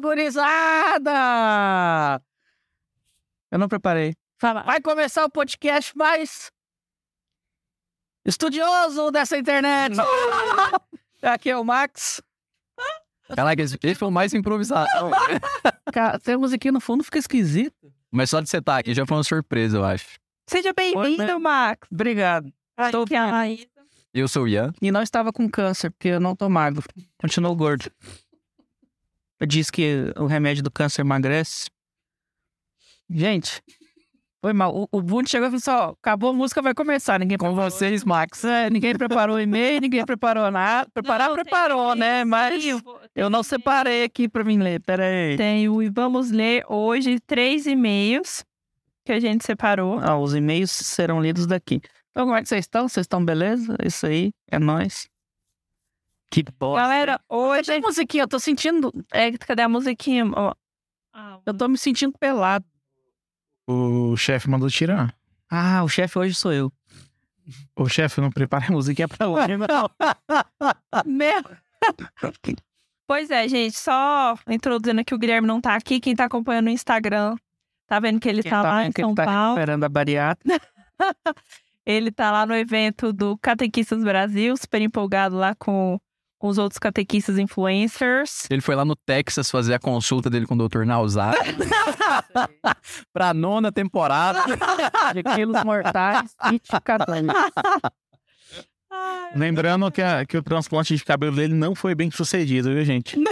Gurizada! Eu não preparei. Fala. Vai começar o podcast mais estudioso dessa internet. Aqui é o Max. Caraca, esse foi o mais improvisado. Cara, tem a musiquinha no fundo, fica esquisito. Mas só de você estar aqui já foi uma surpresa, eu acho. Seja bem-vindo, Max. Obrigado. Ai, tô... Eu sou o Ian. E não estava com câncer, porque eu não tô magro. Continuo gordo. Diz que o remédio do câncer emagrece. Gente, foi mal. O Bruno chegou e falou assim, ó, acabou a música, vai começar. Ninguém com preparou. Vocês, Max. É, ninguém preparou o e-mail, ninguém preparou nada. Preparou, né? Mas eu não separei aqui pra mim ler, peraí. E vamos ler hoje 3 e-mails que a gente separou. Ah, os e-mails serão lidos daqui. Então, como é que vocês estão? Vocês estão beleza? Isso aí, é nóis. Que bosta. Galera, hoje... Cadê a musiquinha? Eu tô sentindo... cadê a musiquinha? Oh. Eu tô me sentindo pelado. O chefe mandou tirar. Ah, o chefe hoje sou eu. O chefe não prepara a musiquinha pra hoje, não. Meu... Pois é, gente, só introduzindo que o Guilherme não tá aqui. Quem tá acompanhando no Instagram, tá vendo que ele tá lá em São Paulo. Tá recuperando a bariátrica. Ele tá lá no evento do Catequistas Brasil, super empolgado lá com os outros catequistas influencers. Ele foi lá no Texas fazer a consulta dele com o Dr. Nausar. Pra 9ª temporada. De quilos mortais e de cabelo. Lembrando que o transplante de cabelo dele não foi bem sucedido, viu, gente?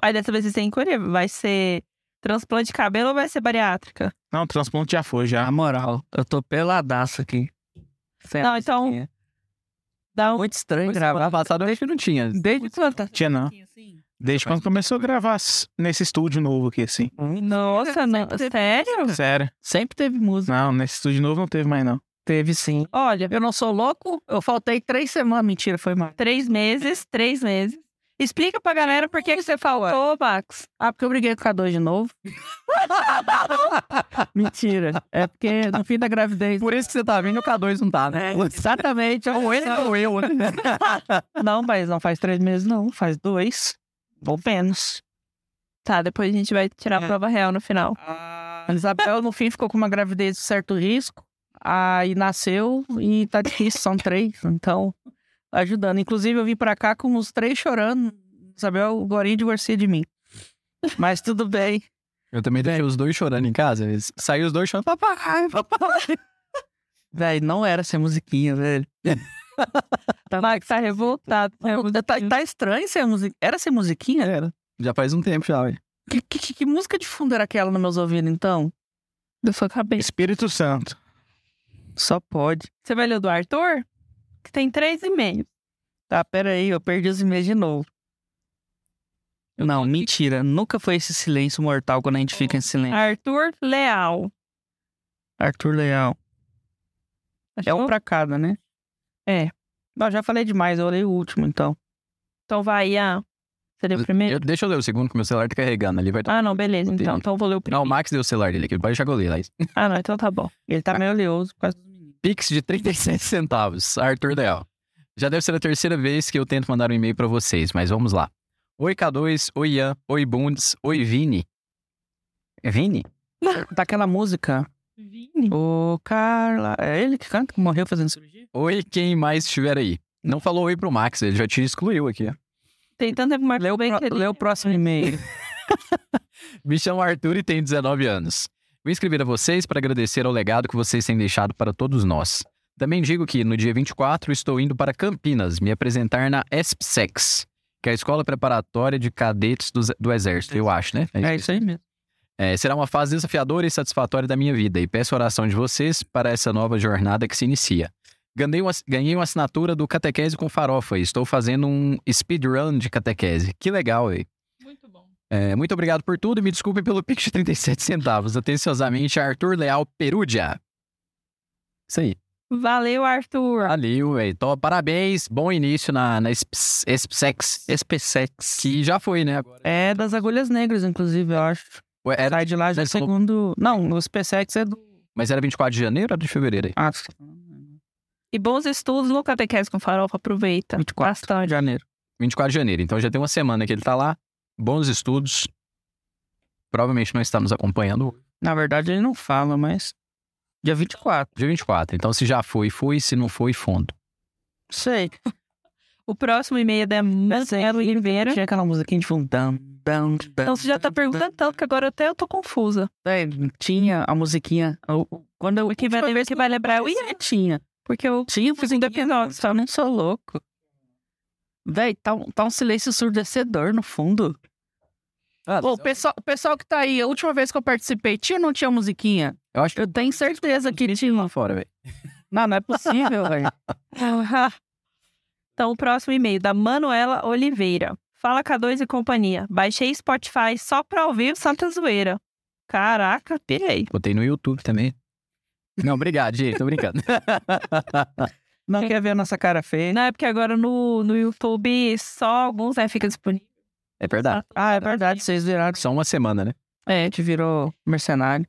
Olha, dessa vez vocês têm que escolher. Vai ser transplante de cabelo ou vai ser bariátrica? Não, o transplante já foi, já. Na moral, eu tô peladaço aqui. Certo. Não, então... Muito estranho gravar. Passado eu acho que não tinha. Desde quando? Tinha, não. Desde quando começou a gravar nesse estúdio novo aqui, assim. Nossa, não. Sério? Sério. Sempre teve música. Não, nesse estúdio novo não teve mais, não. Teve sim. Olha, eu não sou louco, eu faltei 3 semanas. Mentira, foi mais. 3 meses. Explica pra galera por que você faltou, Max. Ah, porque eu briguei com o K2 de novo. Mentira. É porque no fim da gravidez... Por isso que você tá vindo e o K2 não tá, né? Exatamente. Ou ele ou eu. Não, mas não faz 3 meses, não. Faz 2. Ou menos. Tá, depois a gente vai tirar a prova real no final. A Isabel, no fim, ficou com uma gravidez de certo risco. Aí nasceu e tá difícil. São 3, então... ajudando. Inclusive, eu vim pra cá com os 3 chorando. Isabel, o Gorinho divorcia de mim. Mas tudo bem. Eu também deixei os 2 chorando em casa. Saiu os 2 chorando. Papai. Véi, não era essa musiquinha, velho. Max tá revoltado. Tá estranho essa musiquinha. Era essa musiquinha? Era. Já faz um tempo já, velho. Que música de fundo era aquela nos meus ouvidos, então? Da sua cabeça. Espírito Santo. Só pode. Você vai ler o do Arthur? Que tem 3 e-mails. Tá, peraí, eu perdi os e-mails de novo. Não, mentira. Nunca foi esse silêncio mortal quando a gente fica em silêncio. Arthur Leal. Achou? É um pra cada, né? É. Não, já falei demais, eu olhei o último, então. Então vai, Ian. Você deu o primeiro? Deixa eu ler o segundo, que meu celular tá carregando ali. Vai dar... Ah, não, beleza, então. Então eu vou ler o primeiro. Não, o Max deu o celular dele aqui, já que eu li lá. Ah, não, então tá bom. Ele tá meio oleoso por causa do... Pix de 37 centavos, Arthur Leal. Já deve ser a 3ª vez que eu tento mandar um e-mail pra vocês, mas vamos lá. Oi K2, oi Ian, oi Bundes, oi Vini. É Vini? Daquela música. Vini? Ô Carla, é ele que canta, que morreu fazendo cirurgia? Oi quem mais estiver aí. Não falou oi pro Max, ele já te excluiu aqui. Tem tanto tempo mais... Lê o próximo e-mail. Me chamo Arthur e tenho 19 anos. Vou escrever a vocês para agradecer ao legado que vocês têm deixado para todos nós. Também digo que, no dia 24, estou indo para Campinas me apresentar na ESPCEx, que é a Escola Preparatória de Cadetes do Exército, eu acho, né? É isso aí mesmo. Será uma fase desafiadora e satisfatória da minha vida, e peço a oração de vocês para essa nova jornada que se inicia. Ganhei uma assinatura do Catequese com Farofa e estou fazendo um speedrun de catequese. Que legal, hein? Muito bom. Muito obrigado por tudo e me desculpem pelo pix de 37 centavos. Atenciosamente, Arthur Leal Perúdia. Isso aí. Valeu, Arthur. Valeu, velho. Então, parabéns. Bom início na ESPCEx. Que já foi, né? Agora. É das Agulhas Negras, inclusive, eu acho. Ué, era... Sai de lá já é segundo... Não, o ESPCEx é do... Mas era 24 de janeiro ou era de fevereiro aí? Ah, e bons estudos no Catequese com Farofa, aproveita. 24 de janeiro. 24 de janeiro, então já tem uma semana que ele tá lá. Bons estudos. Provavelmente não está nos acompanhando. Na verdade, ele não fala, mas... Dia 24. Dia 24. Então, se já foi, foi. Se não foi, fundo. Sei. O próximo e-mail é da Marcelo Oliveira. Tinha aquela musiquinha de fundo. Então, você já tá perguntando tanto que agora até eu tô confusa. É, tinha a musiquinha. Quando eu... Quem vai lembrar? Eu ia. Tinha. Porque eu fiz um episódio, só não sou louco. Véi, tá um silêncio ensurdecedor no fundo. Ah, o pessoal que tá aí, a última vez que eu participei, tinha ou não tinha musiquinha? Eu tenho certeza que tinha lá fora, velho. Não é possível, velho. Então, o próximo e-mail, da Manuela Oliveira. Fala K2 e companhia. Baixei Spotify só pra ouvir Santa Zoeira. Caraca, pirei. Botei no YouTube também. Não, obrigado, gente, tô brincando. Não quer ver a nossa cara feia? Não, é porque agora no YouTube só alguns fica disponível. É verdade. Ah, é verdade, vocês viraram. Só uma semana, né? É, a gente virou mercenário.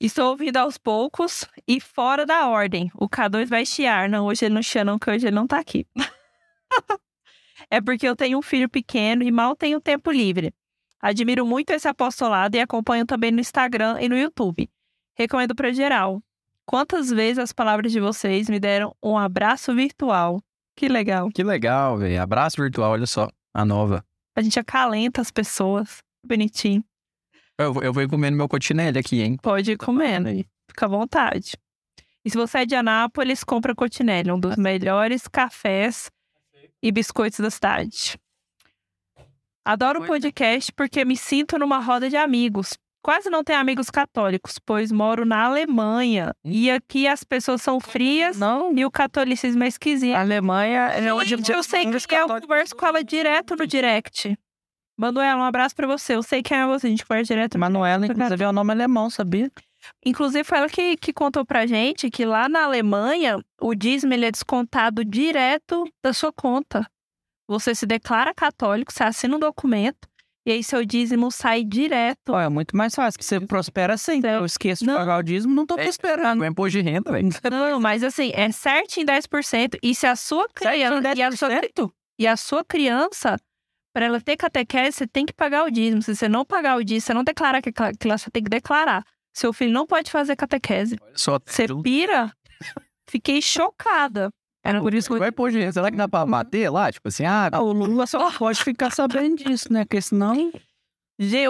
Estou ouvindo aos poucos e fora da ordem. O K2 vai chiar. Não, hoje ele não chia não, porque hoje ele não tá aqui. É porque eu tenho um filho pequeno e mal tenho tempo livre. Admiro muito esse apostolado e acompanho também no Instagram e no YouTube. Recomendo pra geral. Quantas vezes as palavras de vocês me deram um abraço virtual. Que legal. Que legal, velho. Abraço virtual, olha só. A nova. A gente acalenta as pessoas. Bonitinho. Eu vou ir comendo meu cotinelli aqui, hein? Pode ir comendo. Fica à vontade. E se você é de Anápolis, compra cotinelli. Um dos melhores cafés e biscoitos da cidade. Adoro o podcast porque me sinto numa roda de amigos. Quase não tenho amigos católicos, pois moro na Alemanha. E aqui as pessoas são frias e o catolicismo é esquisito. A Alemanha é onde... Gente, eu sei que eu converso com ela direto no direct. Manuela, um abraço pra você. Eu sei quem é você, a gente conversa direto. Manuela, inclusive, é o nome alemão, sabia? Inclusive, foi ela que contou pra gente que lá na Alemanha, o dízimo ele é descontado direto da sua conta. Você se declara católico, você assina um documento, e aí seu dízimo sai direto. É muito mais fácil, que você prospera assim. Eu esqueço de pagar o dízimo, não tô prosperando. É imposto de renda, velho. Não, mas assim, é certo em 10%. E se a sua criança... E a sua criança... Para ela ter catequese, você tem que pagar o dízimo. Se você não pagar o dízimo, você não declarar que a criança tem que declarar. Seu filho não pode fazer catequese. Você pira? Fiquei chocada. Era por isso que... Vai pôr dinheiro. Será que dá pra bater lá? Tipo assim, o Lula só pode ficar sabendo disso, né? Porque senão...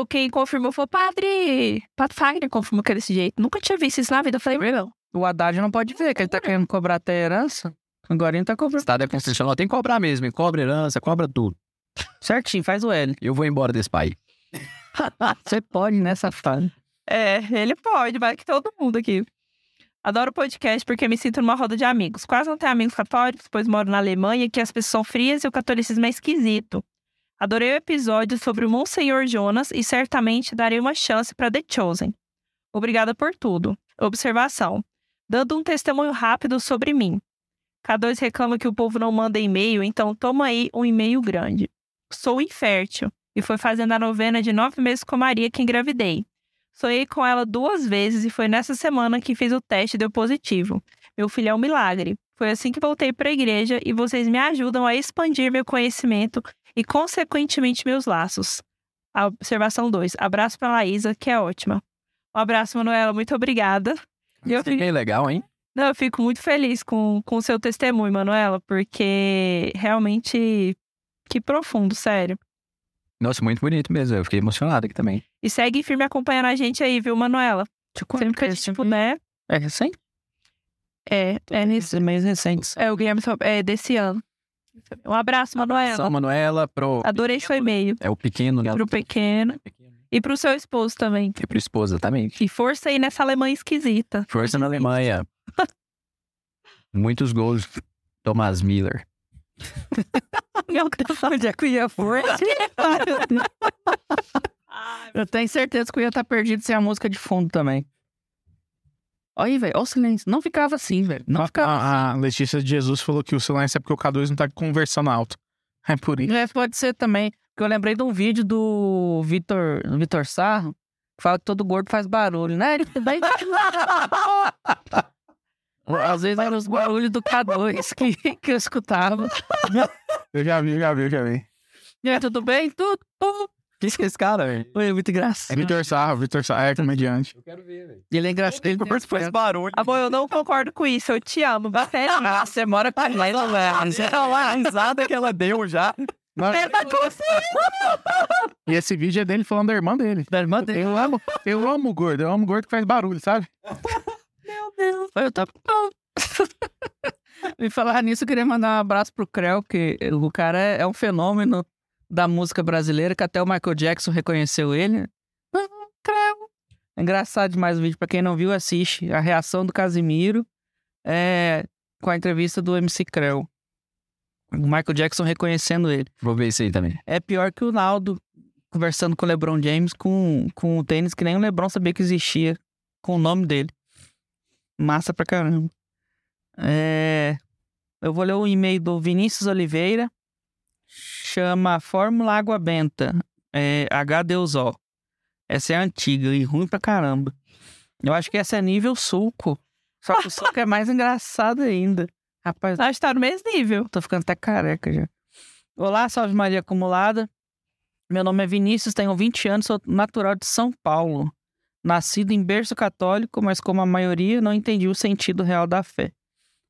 Quem confirmou foi o Padre Fagner confirmou que era desse jeito. Nunca tinha visto isso na vida. Eu falei, não. O Haddad não pode ver, que ele tá querendo cobrar até herança. Agora ele tá cobrando. O Estado é constitucional. Tem que cobrar mesmo, hein? Cobra herança, cobra tudo. Certinho, faz o L. Eu vou embora desse pai. Você pode, né, safado? É, ele pode, mais que todo mundo aqui. Adoro podcast porque me sinto numa roda de amigos. Quase não tenho amigos católicos, pois moro na Alemanha, que as pessoas são frias e o catolicismo é esquisito. Adorei o episódio sobre o Monsenhor Jonas e certamente darei uma chance para The Chosen. Obrigada por tudo. Observação. Dando um testemunho rápido sobre mim. K2 reclama que o povo não manda e-mail, então toma aí um e-mail grande. Sou infértil e foi fazendo a novena de 9 meses com Maria que engravidei. Sonhei com ela 2 vezes e foi nessa semana que fiz o teste e deu positivo. Meu filho é um milagre. Foi assim que voltei para a igreja e vocês me ajudam a expandir meu conhecimento e, consequentemente, meus laços. A observação 2. Abraço para a Laísa, que é ótima. Um abraço, Manuela. Muito obrigada. Bem legal, hein? Não, eu fico muito feliz com o seu testemunho, Manuela, porque realmente... Que profundo, sério. Nossa, muito bonito mesmo. Eu fiquei emocionada aqui também. E segue firme acompanhando a gente aí, viu, Manuela? Sempre que a gente puder. É recente? É mais recente. É, o Guilherme é desse ano. Um abraço, Manuela. Abração, Manuela. Adorei seu e-mail. É o pequeno, né? Pro pequeno. E pro seu esposo também. E pro esposo também. E força aí nessa Alemanha esquisita. Força na Alemanha. Muitos gols. Thomas Miller. Onde é que ia for? Eu tenho certeza que eu ia estar perdido sem a música de fundo também. Aí, velho, ó o silêncio. Não ficava assim, velho. Não ficava assim. A Letícia de Jesus falou que o silêncio é porque o K2 não tá conversando alto. É por isso. É, pode ser também. Porque eu lembrei de um vídeo do Vitor Sarro, que fala que todo gordo faz barulho, né? Ele daí... Às vezes eram os barulhos do K2 que eu escutava. Eu já vi. E aí, tudo bem? Tudo. Quem que é esse cara, velho? É muito engraçado. É Vitor Sarro é comediante. Eu quero ver, velho. Ele é engraçado. Ele faz barulho. Amor, eu não concordo com isso. Eu te amo. Você mora com ela. A risada que ela deu já. E esse vídeo é dele falando da irmã dele. Eu amo o gordo. Eu amo o gordo que faz barulho, sabe? Meu Deus. Eu tô... E falar nisso, eu queria mandar um abraço pro Creu, que o cara é um fenômeno da música brasileira, que até o Michael Jackson reconheceu ele. Creu. É engraçado demais o vídeo. Pra quem não viu, assiste. A reação do Casimiro com a entrevista do MC Creu. O Michael Jackson reconhecendo ele. Vou ver isso aí também. É pior que o Naldo conversando com o LeBron James com o tênis que nem o LeBron sabia que existia, com o nome dele. Massa pra caramba. Eu vou ler o e-mail do Vinícius Oliveira. Chama Fórmula Água Benta. H2O. Essa é antiga e ruim pra caramba. Eu acho que essa é nível suco. Só que o suco é mais engraçado ainda. Rapaz, nós tá no mesmo nível. Tô ficando até careca já. Olá, salve Maria Acumulada. Meu nome é Vinícius, tenho 20 anos, sou natural de São Paulo. Nascido em berço católico, mas como a maioria, não entendi o sentido real da fé.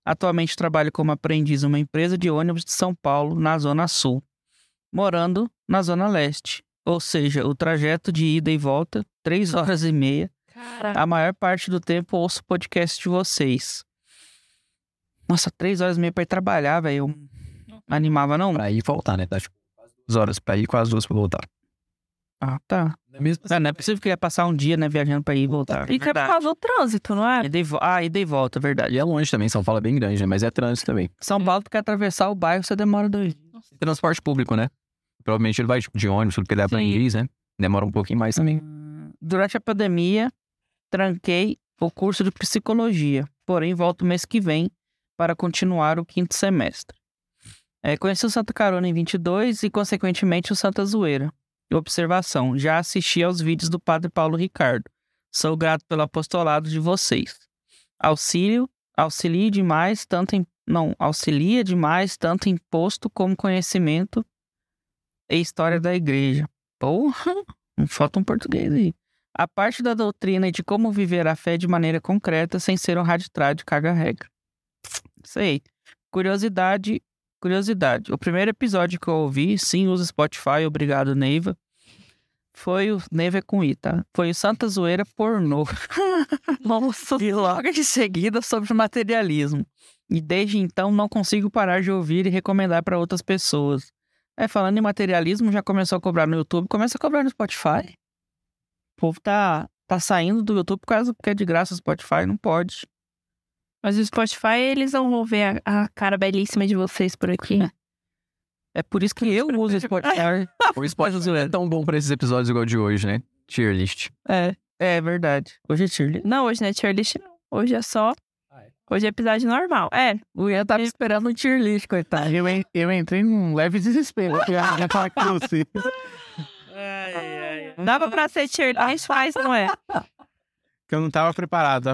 Atualmente trabalho como aprendiz em uma empresa de ônibus de São Paulo, na Zona Sul, morando na Zona Leste. Ou seja, o trajeto de ida e volta, 3 horas e meia. Caraca. A maior parte do tempo ouço o podcast de vocês. Nossa, 3 horas e meia pra ir trabalhar, velho. Eu animava, não? Pra ir e voltar, né? Tá, tipo, 2 horas pra ir, quase 2 pra voltar. Ah, tá. Não é possível que ia passar um dia, né, viajando pra ir e voltar. E que é por causa do trânsito, não é? Ida e volta, é verdade. E é longe também, São Paulo é bem grande, né? Mas é trânsito também. São Paulo, porque atravessar o bairro, você demora 2 dias. Nossa. Transporte público, né? Provavelmente ele vai de ônibus, porque ele é aprendiz, né? Demora um pouquinho mais também. Durante a pandemia, tranquei o curso de psicologia. Porém, volto mês que vem para continuar o 5º semestre. Conheci o Santa Carona em 22 e, consequentemente, o Santa Zoeira. Observação, já assisti aos vídeos do Padre Paulo Ricardo. Sou grato pelo apostolado de vocês. Auxilia demais tanto em posto como conhecimento e história da igreja. Porra, não falta um português aí. A parte da doutrina e de como viver a fé de maneira concreta sem ser um raditrade caga-regra. Isso aí. Curiosidade, o primeiro episódio que eu ouvi, sim, uso Spotify, obrigado, Neiva. Foi o... Neiva é com I, tá? Foi o Santa Zoeira pornô. Nossa. E logo em seguida sobre materialismo. E desde então não consigo parar de ouvir e recomendar para outras pessoas. Falando em materialismo, já começou a cobrar no YouTube, começa a cobrar no Spotify. O povo tá saindo do YouTube porque é de graça o Spotify, não pode. Mas o Spotify, eles vão ver a cara belíssima de vocês por aqui. É por isso que eu uso o Spotify. O Spotify é tão bom pra esses episódios igual de hoje, né? Tier list. É verdade. Hoje é tier list. Não, hoje não é tier list. Hoje é só... Hoje é episódio normal. O Ian tava esperando um tier list, coitado. Eu entrei num leve desespero. Já tava com você. Dava pra ser tier list, mas não é. Porque eu não tava preparado.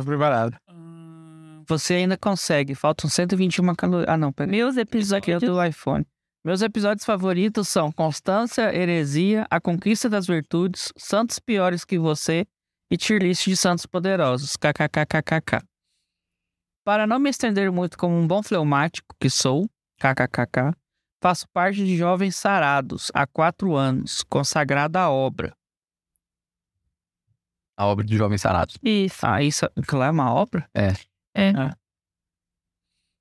Você ainda consegue. Faltam 121 calorias. Ah, não, peraí. Meus episódios... do iPhone. Meus episódios favoritos são Constância, Heresia, A Conquista das Virtudes, Santos Piores que Você e Tier List de Santos Poderosos. KKKKKK. Para não me estender muito como um bom fleumático que sou, KKKK, faço parte de Jovens Sarados há 4 anos, consagrada à obra. A obra de Jovens Sarados. Isso. Ah, isso é uma obra? É.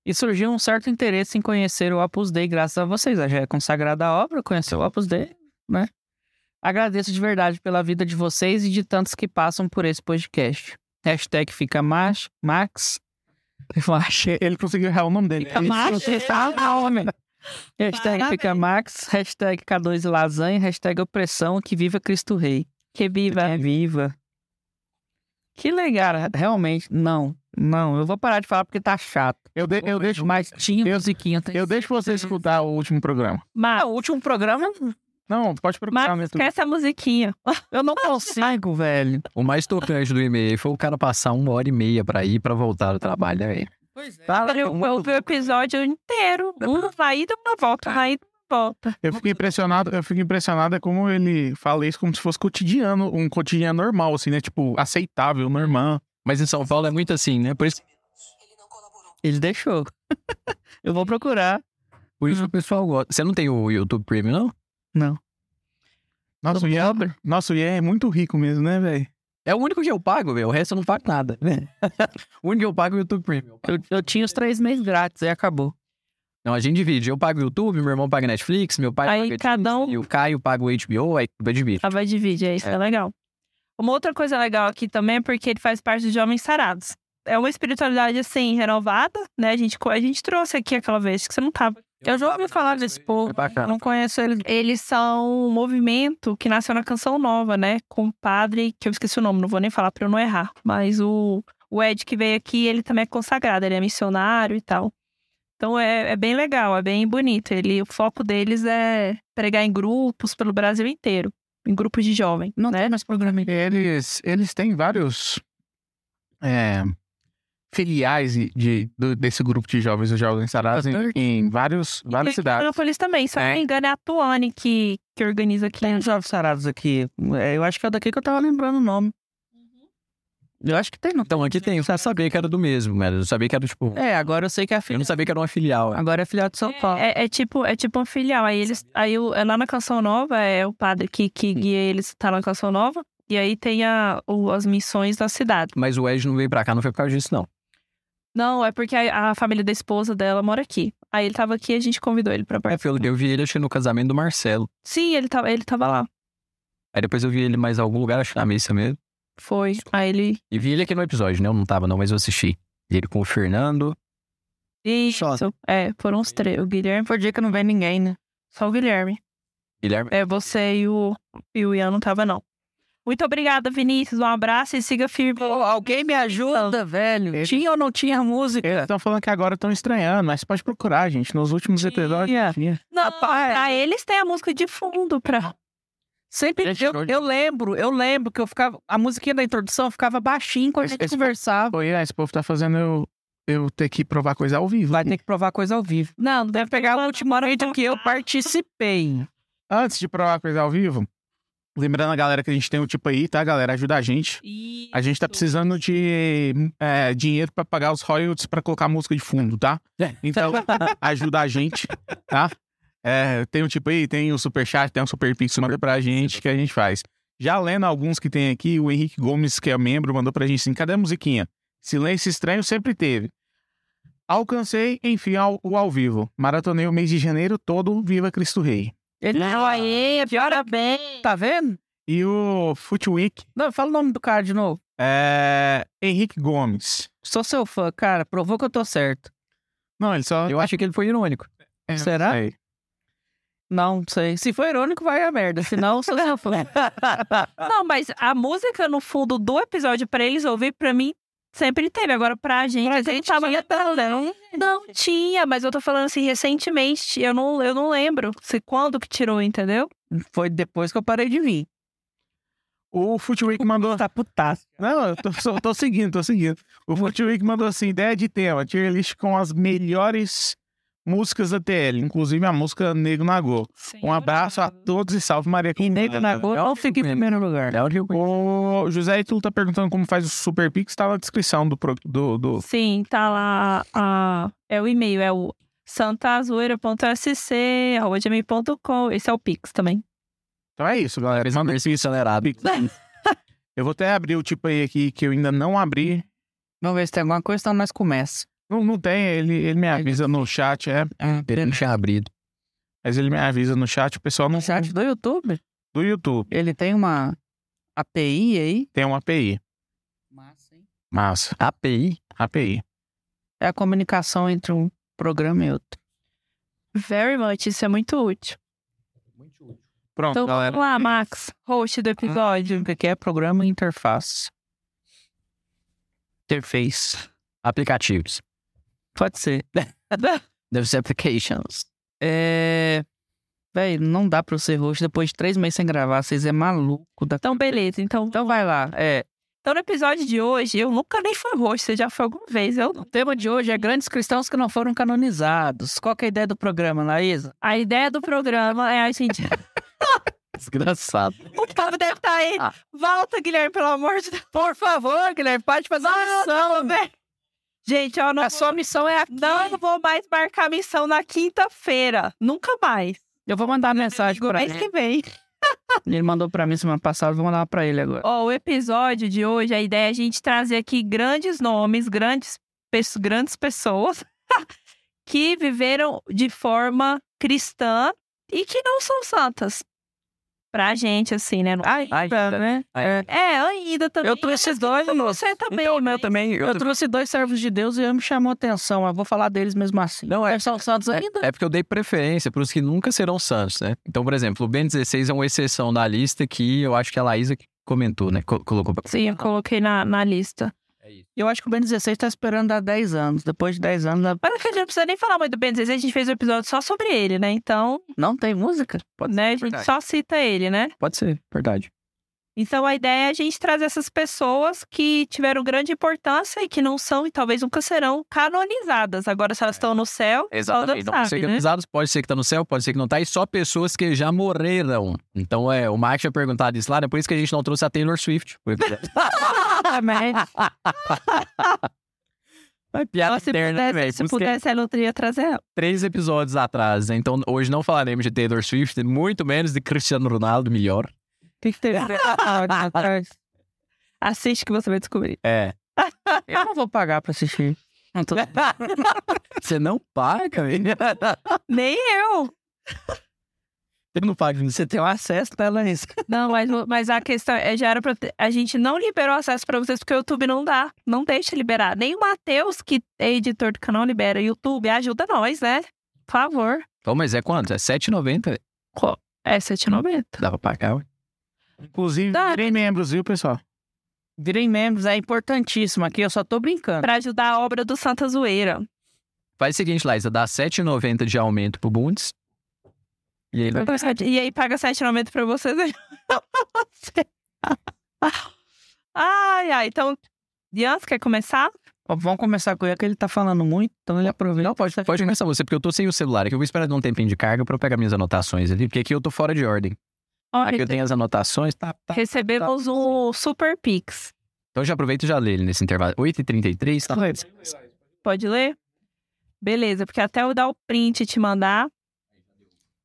E surgiu um certo interesse em conhecer o Opus Dei graças a vocês. Já é consagrada a obra, conheceu o Opus Dei, né? Agradeço de verdade pela vida de vocês e de tantos que passam por esse podcast. # fica Max. Ele conseguiu errar o nome dele. Fica Max. # fica Max. # K2 Lasanha. # Opressão. Que viva Cristo Rei. Que viva. Que legal, realmente, não, eu vou parar de falar porque tá chato. Eu deixo mais, tinha musiquinha. Eu deixo você escutar o último programa. Mas o último programa... Não, pode procurar mesmo. Esquece a musiquinha. Eu não consigo, velho. O mais tocante do e-mail foi o cara passar 1h30 pra ir pra voltar do trabalho, né, velho? Pois é. Foi o episódio inteiro. Uma vai e uma volta, vai e volta. Eu fico impressionado como ele fala isso como se fosse cotidiano, um cotidiano normal, assim, né? Tipo, aceitável, normal. Mas em São Paulo é muito assim, né? Por isso... Ele não colaborou. Ele deixou. Eu vou procurar. Por isso que o pessoal gosta. Você não tem o YouTube Premium, não? Não. Nossa, o Ian é muito rico mesmo, né, velho? É o único que eu pago, velho. O resto eu não pago nada, né? O único que eu pago é o YouTube Premium. Eu tinha os 3 meses grátis, aí acabou. Não, a gente divide. Eu pago o YouTube, meu irmão paga Netflix, meu pai aí paga cada um... E o Caio paga o HBO, aí vai dividir. Ah, vai dividir, é isso, é legal. Uma outra coisa legal aqui também é porque ele faz parte de Jovens Sarados. É uma espiritualidade, assim, renovada, né? A gente trouxe aqui aquela vez que você não tava. Eu já ouvi falar desse povo, não conheço eles. Eles são um movimento que nasceu na Canção Nova, né? Com o padre, que eu esqueci o nome, não vou nem falar pra eu não errar. Mas o Ed que veio aqui, ele também é consagrado, ele é missionário e tal. Então é bem legal, é bem bonito. O foco deles é pregar em grupos pelo Brasil inteiro, em grupos de jovens. Não, né? Mas programa. Eles têm vários... filiais desse grupo de jovens do Jovens Sarados em várias cidades. Eles também, se eu não me engano, é a Tuane que organiza aqui. Tem os Jovens Sarados aqui. Eu acho que é daqui que eu tava lembrando o nome. Eu acho que tem, não. Então, aqui tem. Eu só sabia que era do mesmo, mas eu sabia que era, tipo... agora eu sei que é a filial. Eu não sabia que era uma filial. Agora é filial de São Paulo. É tipo uma filial. Lá na Canção Nova, é o padre que guia eles, tá na Canção Nova, e aí tem as missões da cidade. Mas o Ed não veio pra cá, não foi por causa disso, não. Não, é porque a família da esposa dela mora aqui. Aí ele tava aqui e a gente convidou ele pra participar. Eu vi ele, acho que no casamento do Marcelo. Sim, ele tava lá. Aí depois eu vi ele mais em algum lugar, acho que na missa mesmo. Foi, aí ele... E vi ele aqui no episódio, né? Eu não tava não, mas eu assisti. Ele com o Fernando. Isso, só. Foram uns 3. O Guilherme foi o dia que não veio ninguém, né? Só o Guilherme. Guilherme? É, você e o Ian não tava não. Muito obrigada, Vinícius. Um abraço e siga firme. Alguém me ajuda, velho. Tinha ou não tinha música? Eles estão falando que agora estão estranhando, mas pode procurar, gente. Nos últimos episódios tinha. Não, pra eles tem a música de fundo. Sempre eu lembro que eu ficava... A musiquinha da introdução ficava baixinho quando a gente conversava. Esse povo tá fazendo eu ter que provar coisa ao vivo. Vai ter que provar coisa ao vivo. Não deve pegar a última hora que eu participei. Antes de provar coisa ao vivo... Lembrando a galera que a gente tem o tipo aí, tá, galera? Ajuda a gente. Isso. A gente tá precisando de dinheiro pra pagar os royalties pra colocar música de fundo, tá? Então, ajuda a gente, tá? Tem o tipo aí, tem o superchat, tem o super pix, manda pra gente que a gente faz. Já lendo alguns que tem aqui, o Henrique Gomes, que é membro, mandou pra gente assim, cadê a musiquinha? Silêncio estranho sempre teve. Alcancei, enfim, o ao vivo. Maratonei o mês de janeiro todo, viva Cristo Rei. Ele não, aí, piora bem. Tá vendo? E o Footweek. Não, fala o nome do cara de novo. Henrique Gomes. Sou seu fã, cara. Provou que eu tô certo. Não, ele só... Eu acho que ele foi irônico. Será? Sei. Não sei. Se for irônico, vai a merda. Afinal, sou seu fã. Não, mas a música no fundo do episódio pra eles ouvir, pra mim, sempre teve. Agora, pra gente tava retalando. Não tinha, mas eu tô falando assim, recentemente, eu não lembro se quando que tirou, entendeu? Foi depois que eu parei de vir. O Footweek mandou... Tá putaço. Não, eu tô seguindo. O Footweek mandou assim, ideia de tema, tier list com as melhores músicas da TL, inclusive a música Negro Nagô. Um abraço a todos e salve Maria. E Negro Nagô não fica em primeiro lugar. O José Itulo tá perguntando como faz o Super Pix, tá na descrição do... Sim, tá lá, é o e-mail, é o santazoeira.sc@gmail.com, esse é o Pix também. Então é isso, galera. Manda esse acelerado. Eu vou até abrir o tipo aí aqui, que eu ainda não abri. Vamos ver se tem alguma coisa, então nós começa. Não tem, ele me avisa no chat, Ele não tinha abrido. Mas ele me avisa no chat, o pessoal não... No chat do YouTube? Do YouTube. Ele tem uma API aí? Tem uma API. Massa, hein? Massa. API. É a comunicação entre um programa e outro. Very much, isso é muito útil. Muito útil. Pronto, então, galera. Vamos lá, Max, host do episódio. O que é programa interface? interface, aplicativos. Pode ser. Deve ser applications. Véi, não dá pra eu ser host depois de 3 meses sem gravar. Vocês é maluco. Então, beleza. Então vai lá. Então, no episódio de hoje, eu nunca nem fui host. Você já foi alguma vez. Eu... O tema de hoje é grandes cristãos que não foram canonizados. Qual que é a ideia do programa, Laísa? A ideia do programa é a gente... Desgraçado. O Pablo deve estar aí. Ah. Volta, Guilherme, pelo amor de Deus. Por favor, Guilherme, pode fazer a missão, velho. Gente, ó, a sua missão é aqui. Não vou mais marcar missão na quinta-feira. Nunca mais. Eu vou mandar mensagem por aí. Mês que vem. Ele mandou pra mim semana passada, vou mandar pra ele agora. Ó, o episódio de hoje, a ideia é a gente trazer aqui grandes nomes, grandes pessoas que viveram de forma cristã e que não são santas. Pra gente, assim, né? Ainda, né? Ainda também. Eu trouxe dois. Você também. Então, mas... também. Eu trouxe 2 servos de Deus e eu me chamou atenção. Mas vou falar deles mesmo assim. Não, são santos ainda. Porque eu dei preferência pros que nunca serão santos, né? Então, por exemplo, o Bento XVI é uma exceção da lista que eu acho que a Laísa comentou, né? Colocou. Sim, eu coloquei na lista. Eu acho que o Bento XVI tá esperando há 10 anos. Depois de 10 anos... Mas a gente não precisa nem falar muito do Bento XVI. A gente fez um episódio só sobre ele, né? Então... Não tem música? Pode ser, né? A gente só cita ele, né? Pode ser, verdade. Então a ideia é a gente trazer essas pessoas que tiveram grande importância e que não são e talvez nunca serão canonizadas. Agora, se elas estão no céu... Exatamente. Não sabe, ser canonizadas, né? Pode ser que tá no céu, pode ser que não tá. E só pessoas que já morreram. Então, o Max tinha perguntado isso lá, né? Por isso que a gente não trouxe a Taylor Swift. Mas piada interna, velho. Se pudesse, ela não teria trazer ela. 3 episódios atrás, né? Então, hoje não falaremos de Taylor Swift, muito menos de Cristiano Ronaldo, melhor. Que teve? Assiste que você vai descobrir. Eu não vou pagar pra assistir. Não tô... Você não paga, menina? Nem eu. Eu não pago, você tem o acesso pra ela isso. Não, mas a questão é, já era pra ter, a gente não liberou acesso pra vocês, porque o YouTube não dá, não deixa liberar. Nem o Matheus, que é editor do canal, libera. YouTube, ajuda nós, né? Por favor. Pô, mas é quanto? É R$7,90? É R$7,90. Dá pra pagar, ué. Inclusive, virem membros, viu, pessoal? Virem membros, é importantíssimo aqui, eu só tô brincando. Pra ajudar a obra do Santa Zoeira. Faz o seguinte, Laísa, dá R$7,90 de aumento pro Bundes. E aí paga R$7,90 pra vocês. Então, Jans, quer começar? Vamos começar com ele, que ele tá falando muito, então ele aproveita. Não, pode começar você, porque eu tô sem o celular aqui. Eu vou esperar um tempinho de carga pra eu pegar minhas anotações ali, porque aqui eu tô fora de ordem. Olha, aqui eu tenho as anotações. Recebemos um Super Pix. Então já aproveita e já lê ele nesse intervalo. 8h33, tá? Pode ler? Beleza, porque até eu dar o print e te mandar...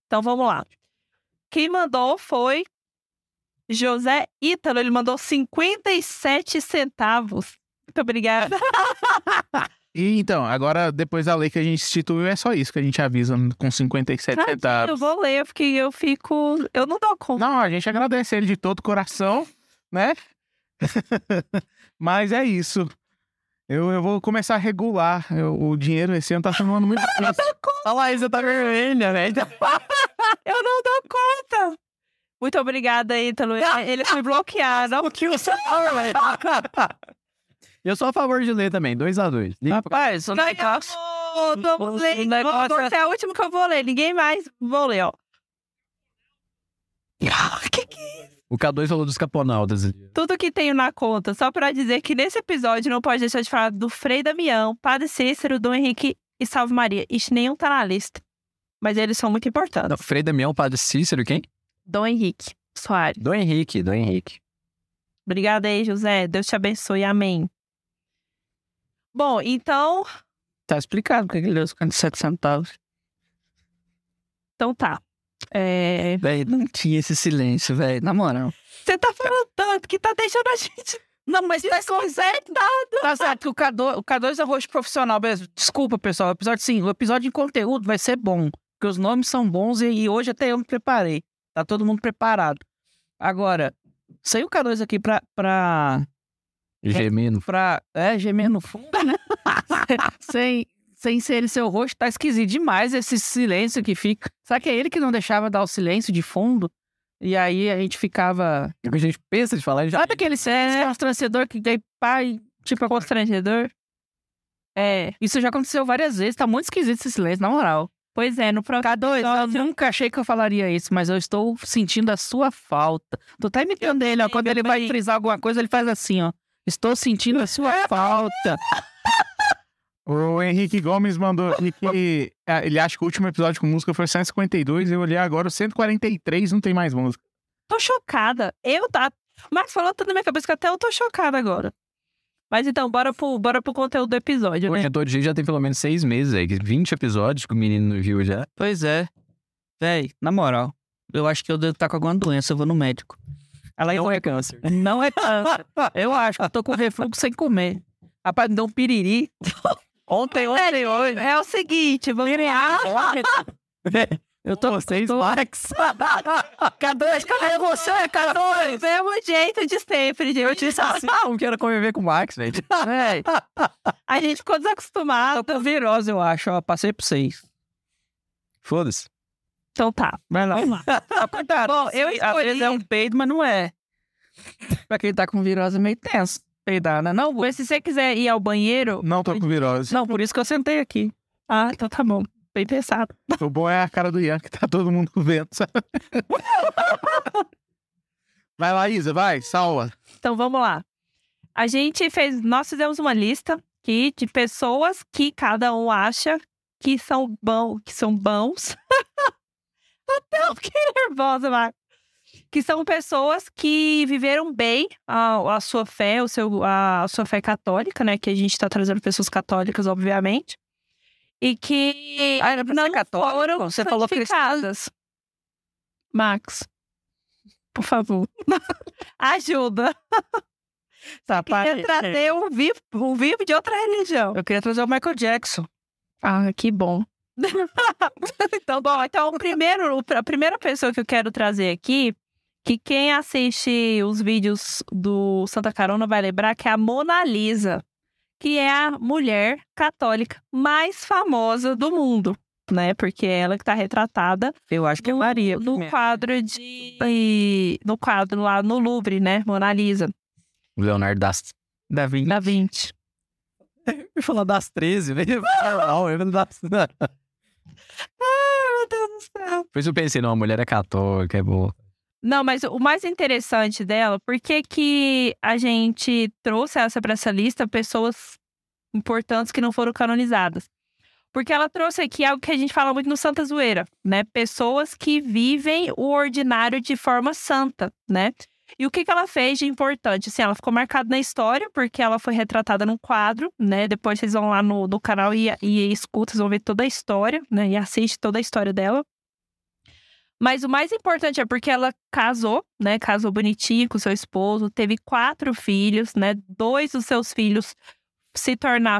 Então, vamos lá. Quem mandou foi José Ítalo. Ele mandou 57 centavos. Muito obrigada. E então, agora, depois da lei que a gente instituiu, é só isso que a gente avisa com 57 centavos. Eu vou ler, porque eu não dou conta. Não, a gente agradece ele de todo o coração, né? Mas é isso. Eu vou começar a regular. O dinheiro esse ano tá chamando muito. A Laísa tá vermelha, né? Eu não dou conta. Muito obrigada, Ítalo. Ele foi bloqueado. Eu sou a favor de ler também, 2x2. Rapaz, só vamos ler. É a última que eu vou ler. Ninguém mais vou ler, ó. Que é isso? O K2 falou dos caponautas. Tudo que tenho na conta, só pra dizer que nesse episódio não pode deixar de falar do Frei Damião, Padre Cícero, Dom Henrique e Salve Maria. Isso nenhum tá na lista, mas eles são muito importantes. Não, Frei Damião, Padre Cícero, quem? Dom Henrique Soares. Dom Henrique. Obrigada aí, José. Deus te abençoe. Amém. Bom, então... Tá explicado porque ele deu os 47 centavos. Então tá. Véi, não tinha esse silêncio, velho. Na moral. Você tá falando tanto que tá deixando a gente... Não, mas tá desconcertado. Tá certo que o K2 é rosto profissional mesmo. Desculpa, pessoal. O episódio em conteúdo vai ser bom. Porque os nomes são bons e hoje até eu me preparei. Tá todo mundo preparado. Agora, saiu o K2 aqui pra... Gemer no fundo. Gemer no fundo, né? Sem ser ele seu rosto, tá esquisito demais esse silêncio que fica. Será que é ele que não deixava dar o silêncio de fundo? E aí a gente ficava... A gente pensa de falar... Sabe aquele constrangedor que tem pai Tipo, é constrangedor? É, isso já aconteceu várias vezes, tá muito esquisito esse silêncio, na moral. Pois é, no próximo episódio... Eu nunca achei que eu falaria isso, mas eu estou sentindo a sua falta. Tô até imitando ele, ó, quando ele vai frisar alguma coisa, ele faz assim, ó. Estou sentindo a sua falta. O Henrique Gomes mandou que ele acha que o último episódio com música foi 152, eu olhei agora o 143, não tem mais música. Tô chocada. Marcos falou tudo na minha cabeça que até eu tô chocada agora. Mas então, bora pro conteúdo do episódio, né? O Doutor G já tem pelo menos 6 meses aí, 20 episódios que o menino não viu já. Pois é. Véi, na moral, eu acho que eu devo estar com alguma doença, eu vou no médico. Ela não é câncer. Não é câncer. Eu acho que eu tô com refluxo sem comer. Rapaz, me deu um piriri. Ontem, hoje. É o seguinte, vamos... Eu tô... Vocês, Max. K2, cadê você, K2? Mesmo jeito de sempre, gente. Eu disse assim, não quero conviver com o Max, gente. É. A gente ficou desacostumado. Tô com virose, eu acho. Ó, passei por 6. Foda-se. Então tá. Vai lá. Vamos lá. Bom, eu escolhi... Às vezes é um peido, mas não é. Pra quem tá com virose é meio tenso. Peidar, né? Não, se você quiser ir ao banheiro... Não tô com virose. Não, por isso que eu sentei aqui. Ah, então tá bom. Bem pensado. O bom é a cara do Ian, que tá todo mundo vendo, sabe? Vai lá, Isa, vai, salva. Então, vamos lá. Nós fizemos uma lista aqui de pessoas que cada um acha que são bons. Que são bons. Até eu fiquei nervosa, Marcos. Que são pessoas que viveram bem a sua fé, a sua fé católica, né? Que a gente tá trazendo pessoas católicas, obviamente. E que era pra não católico? Foram você falou cristãs. Max, por favor, ajuda. Eu queria trazer um vivo de outra religião. Eu queria trazer o Michael Jackson. Ah, que bom. Então, a primeira pessoa que eu quero trazer aqui, que quem assiste os vídeos do Santa Carona vai lembrar, que é a Mona Lisa, que é a mulher católica mais famosa do mundo, né? Porque é ela que tá retratada. Eu acho que é Maria. No quadro lá no Louvre, né? Mona Lisa. Leonardo da Vinci. Da Vinci. Eu ia falar das 13, né? Não, eu não das... Ai, meu Deus do céu. Por isso eu pensei, não, a mulher é católica, é boa. Não, mas o mais interessante dela, por que a gente trouxe pra essa lista pessoas importantes que não foram canonizadas? Porque ela trouxe aqui algo que a gente fala muito no Santa Zoeira, né? Pessoas que vivem o ordinário de forma santa, né? E o que ela fez de importante? Assim, ela ficou marcada na história, porque ela foi retratada num quadro, né? Depois vocês vão lá no canal e escutam, vocês vão ver toda a história, né? E assiste toda a história dela. Mas o mais importante é porque ela casou, né? Casou bonitinho com seu esposo, teve 4 filhos, né? 2 dos seus filhos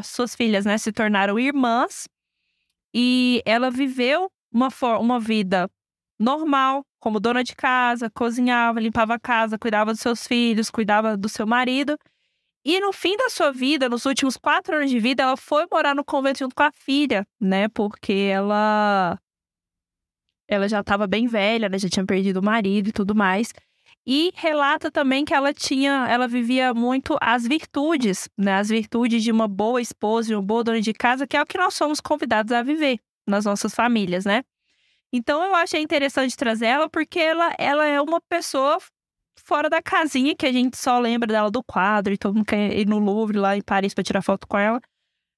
suas filhas, né? Se tornaram irmãs. E ela viveu uma vida normal, como dona de casa, cozinhava, limpava a casa, cuidava dos seus filhos, cuidava do seu marido. E no fim da sua vida, nos últimos 4 anos de vida, ela foi morar no convento junto com a filha, né? Porque ela já estava bem velha, né? Já tinha perdido o marido e tudo mais. E relata também que ela vivia muito as virtudes, né? As virtudes de uma boa esposa, de uma boa dona de casa, que é o que nós somos convidados a viver nas nossas famílias, né? Então, eu achei interessante trazer ela, porque ela é uma pessoa fora da casinha, que a gente só lembra dela do quadro, e todo mundo quer ir no Louvre, lá em Paris, para tirar foto com ela.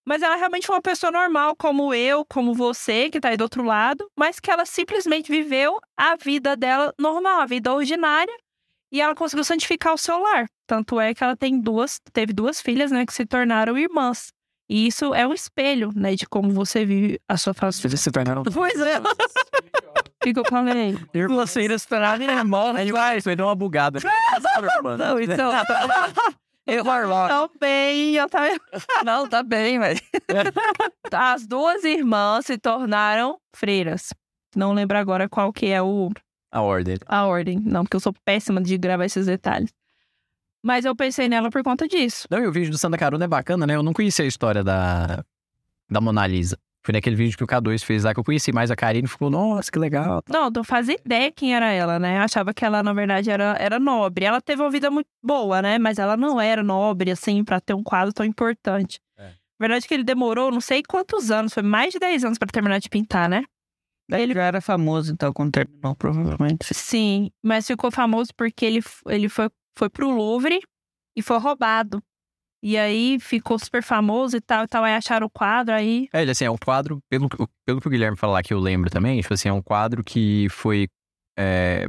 Mas ela realmente foi uma pessoa normal, como eu, como você, que tá aí do outro lado, mas que ela simplesmente viveu a vida dela normal, a vida ordinária, e ela conseguiu santificar o seu lar. Tanto é que ela teve 2 filhas, né, que se tornaram irmãs. E isso é um espelho, né, de como você vive a sua face. Vocês se tornaram... Pois é. O que eu falei? Vocês se tornaram irmãos. Ele deu uma bugada. Não, então... Não, tá bem, mas... As 2 irmãs se tornaram freiras. Não lembro agora qual que é a ordem. Não, porque eu sou péssima de gravar esses detalhes. Mas eu pensei nela por conta disso. Não, e o vídeo do Santa Carona é bacana, né? Eu não conhecia a história da Mona Lisa. Foi naquele vídeo que o K2 fez lá que eu conheci mais a Karine e ficou, nossa, que legal. Não fazia ideia quem era ela, né? Achava que ela, na verdade, era nobre. Ela teve uma vida muito boa, né? Mas ela não era nobre, assim, pra ter um quadro tão importante. É. Na verdade, que ele demorou não sei quantos anos, foi mais de 10 anos pra terminar de pintar, né? Ele já era famoso, então, quando terminou, provavelmente. Sim, mas ficou famoso porque ele foi pro Louvre e foi roubado. E aí ficou super famoso e tal, aí acharam o quadro, aí... É, assim, é um quadro, pelo que o Guilherme falou lá, que eu lembro também, tipo assim, é um quadro que foi... É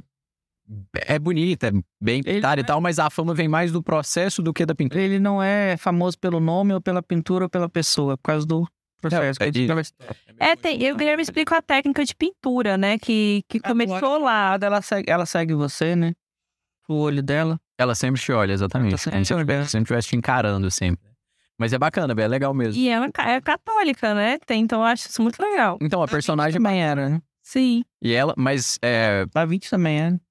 bonito, é bem pintado e tal, mas a fama vem mais do processo do que da pintura. Ele não é famoso pelo nome ou pela pintura ou pela pessoa, por causa do processo. O Guilherme explicou a técnica de pintura, né, que começou lá. Ela segue você, né, o olho dela. Ela sempre te olha, exatamente. Sempre estivesse te encarando, sempre. Mas é bacana, é legal mesmo. E ela é católica, né? Então eu acho isso muito legal. Então, a personagem... também era, né? Sim. E ela, mas... A 20 também era.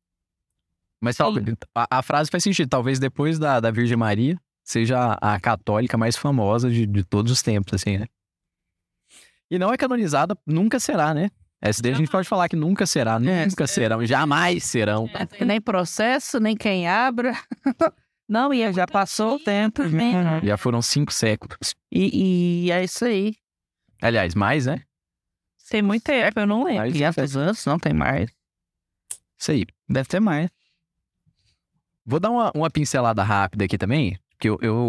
Mas a frase faz sentido. Talvez depois da Virgem Maria seja a católica mais famosa de todos os tempos, assim, né? E não é canonizada, nunca será, né? Essa daí a gente pode falar que nunca será, nunca serão, jamais serão. Nem processo, nem quem abra. Não, e já passou o tempo. Já foram 5 séculos. E é isso aí. Aliás, mais, né? Tem muito tempo, eu não lembro. Já fez anos, não tem mais. Isso aí. Deve ter mais. Vou dar uma pincelada rápida aqui também, porque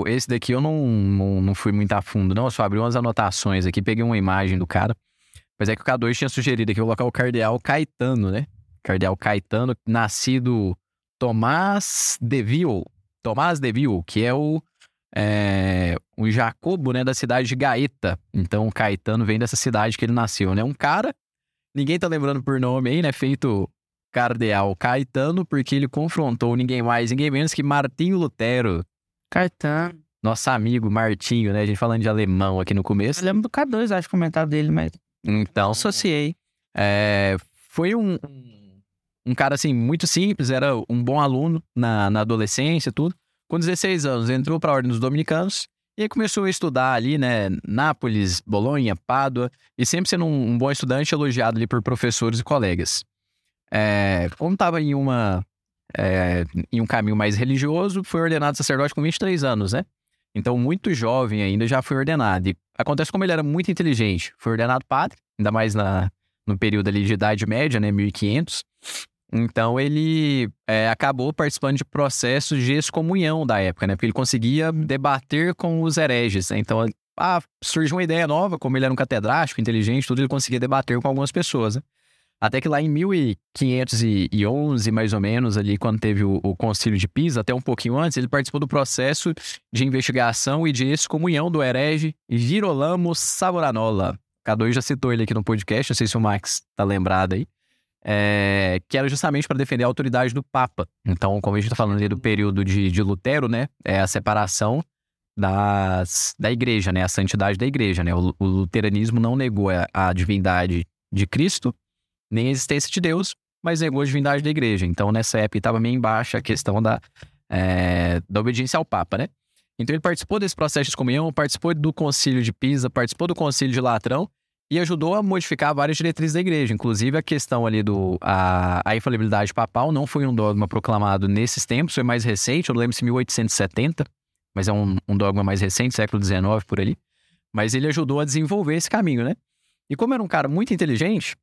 esse daqui eu não fui muito a fundo, não. Eu só abri umas anotações aqui, peguei uma imagem do cara. Mas é que o K2 tinha sugerido aqui colocar o Cardeal Caetano, né? Cardeal Caetano, nascido Tomás de Ville, que é o Jacobo, né? Da cidade de Gaeta. Então, o Caetano vem dessa cidade que ele nasceu, né? Um cara, ninguém tá lembrando por nome aí, né? Feito Cardeal Caetano, porque ele confrontou ninguém mais, ninguém menos que Martinho Lutero. Caetano. Nosso amigo Martinho, né? A gente falando de alemão aqui no começo. Eu lembro do K2, acho, comentário dele, mas... Então, associei. Foi um cara, assim, muito simples, era um bom aluno na adolescência e tudo. Com 16 anos, entrou para a Ordem dos Dominicanos e começou a estudar ali, né, Nápoles, Bolonha, Pádua, e sempre sendo um bom estudante, elogiado ali por professores e colegas. Como estava em um caminho mais religioso, foi ordenado sacerdote com 23 anos, né? Então, muito jovem ainda, já foi ordenado. E acontece como ele era muito inteligente. Foi ordenado padre, ainda mais no período ali de Idade Média, né, 1500. Então, ele acabou participando de processos de excomunhão da época, né? Porque ele conseguia debater com os hereges, né? Então, surgiu uma ideia nova, como ele era um catedrático, inteligente, tudo, ele conseguia debater com algumas pessoas, né? Até que lá em 1511, mais ou menos, ali quando teve o concílio de Pisa, até um pouquinho antes, ele participou do processo de investigação e de excomunhão do herege Girolamo Savonarola. K2 já citou ele aqui no podcast, não sei se o Max tá lembrado aí, que era justamente para defender a autoridade do Papa. Então, como a gente tá falando ali do período de Lutero, né, é a separação da igreja, né, a santidade da igreja, né. O luteranismo não negou a divindade de Cristo, nem a existência de Deus, mas negou a divindade da igreja. Então, nessa época, estava meio embaixo a questão da obediência ao Papa, né? Então, ele participou desse processo de excomunhão, participou do concílio de Pisa, participou do concílio de Latrão e ajudou a modificar várias diretrizes da igreja. Inclusive, a questão ali a infalibilidade papal não foi um dogma proclamado nesses tempos, foi mais recente, eu não lembro se 1870, mas é um dogma mais recente, século XIX, por ali. Mas ele ajudou a desenvolver esse caminho, né? E como era um cara muito inteligente,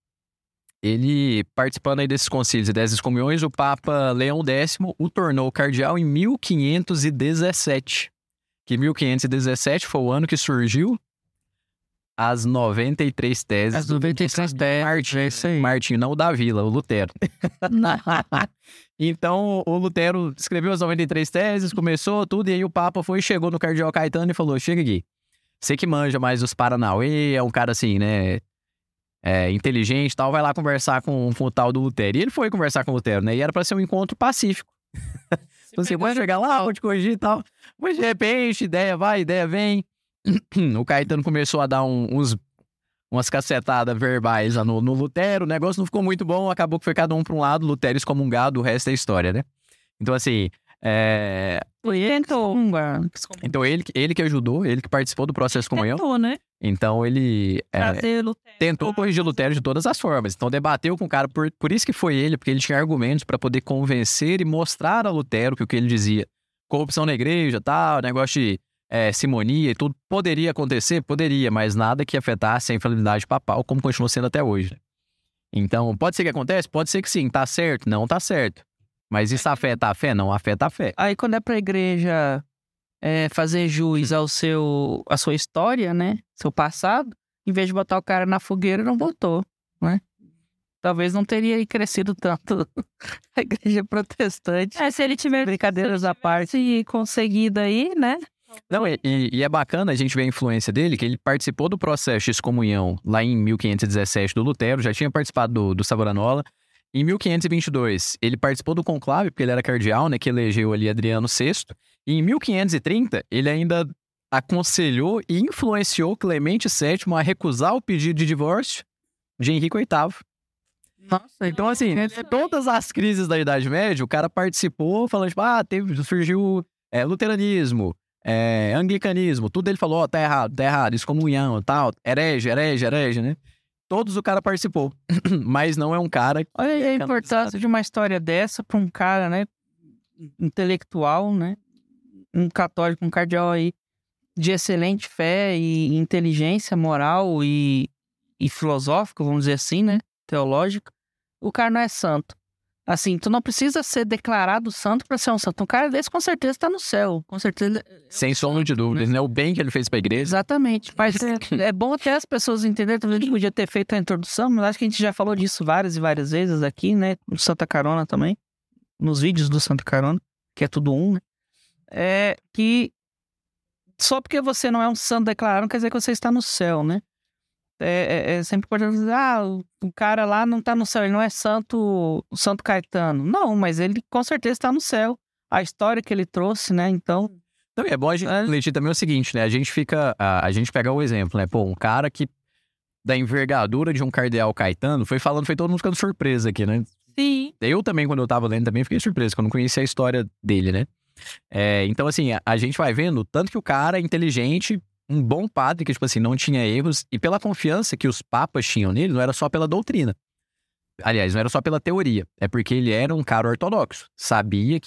ele, participando aí desses concílios e dessas excomunhões, o Papa Leão X o tornou cardeal em 1517. Que 1517 foi o ano que surgiu as 93 teses. As 93 teses. Martinho, não o da Vila, o Lutero. Então, o Lutero escreveu as 93 teses, começou tudo, e aí o Papa foi, chegou no cardeal Caetano e falou, chega aqui, você que manja mais os Paranauê, é um cara assim, né... inteligente e tal, vai lá conversar com o tal do Lutero. E ele foi conversar com o Lutero, né? E era pra ser um encontro pacífico. Então, assim, pode chegar lá, pode corrigir e tal. Mas, de repente, ideia vai, ideia vem. O Caetano começou a dar umas cacetadas verbais lá no Lutero. O negócio não ficou muito bom, acabou que foi cada um pra um lado, Lutero excomungado, o resto é história, né? Então, assim, Tentou. Então, ele que ajudou, ele que participou do processo de comunhão. Tentou, né? Então, ele tentou corrigir Lutero de todas as formas. Então, debateu com o cara, por isso que foi ele, porque ele tinha argumentos para poder convencer e mostrar a Lutero que o que ele dizia, corrupção na igreja, tal, negócio de simonia e tudo, poderia acontecer? Poderia, mas nada que afetasse a infalibilidade papal, como continua sendo até hoje. Então, pode ser que aconteça? Pode ser que sim. Tá certo? Não tá certo. Mas isso afeta a fé? Não afeta a fé. Aí, quando é pra igreja fazer juiz ao a sua história, né? Seu passado, em vez de botar o cara na fogueira, não botou, né? Talvez não teria crescido tanto a igreja protestante. Se ele tiver brincadeiras à parte e conseguido aí, né? Não, e é bacana a gente ver a influência dele, que ele participou do processo de excomunhão lá em 1517 do Lutero, já tinha participado do Savonarola. Em 1522, ele participou do conclave, porque ele era cardeal, né, que elegeu ali Adriano VI. E em 1530, ele ainda aconselhou e influenciou Clemente VII a recusar o pedido de divórcio de Henrique VIII. Nossa, então assim, todas as crises da Idade Média, o cara participou falando, tipo, surgiu luteranismo, anglicanismo, tudo ele falou, tá errado, excomunhão, tal, herege, né? Todos o cara participou, mas não é um cara... Olha aí a importância de uma história dessa para um cara, né, intelectual, né, um católico, um cardeal aí, de excelente fé e inteligência moral e filosófica, vamos dizer assim, né, teológica. O cara não é santo. Assim, tu não precisa ser declarado santo para ser um santo. Um cara desse, com certeza, está no céu, com certeza... Sem sombra de dúvidas, né? O bem que ele fez para a igreja. Exatamente. Mas é bom até as pessoas entenderem. Talvez ele podia ter feito a introdução, mas acho que a gente já falou disso várias e várias vezes aqui, né? No Santa Carona também. Nos vídeos do Santa Carona, que é tudo um, né? É que só porque você não é um santo declarado, não quer dizer que você está no céu, né? Sempre pode dizer, o cara lá não está no céu, ele não é santo Caetano. Não, mas ele com certeza está no céu. A história que ele trouxe, né, então... Não, é bom a gente refletir também o seguinte, né, a gente pega o exemplo, né, um cara que, da envergadura de um cardeal Caetano, foi todo mundo ficando surpreso aqui, né? Sim. Eu também, quando eu tava lendo, também fiquei surpreso, porque eu não conhecia a história dele, né? Então, assim, a gente vai vendo tanto que o cara é inteligente, um bom padre que, não tinha erros, e pela confiança que os papas tinham nele, não era só pela doutrina. Aliás, não era só pela teoria, é porque ele era um cara ortodoxo, sabia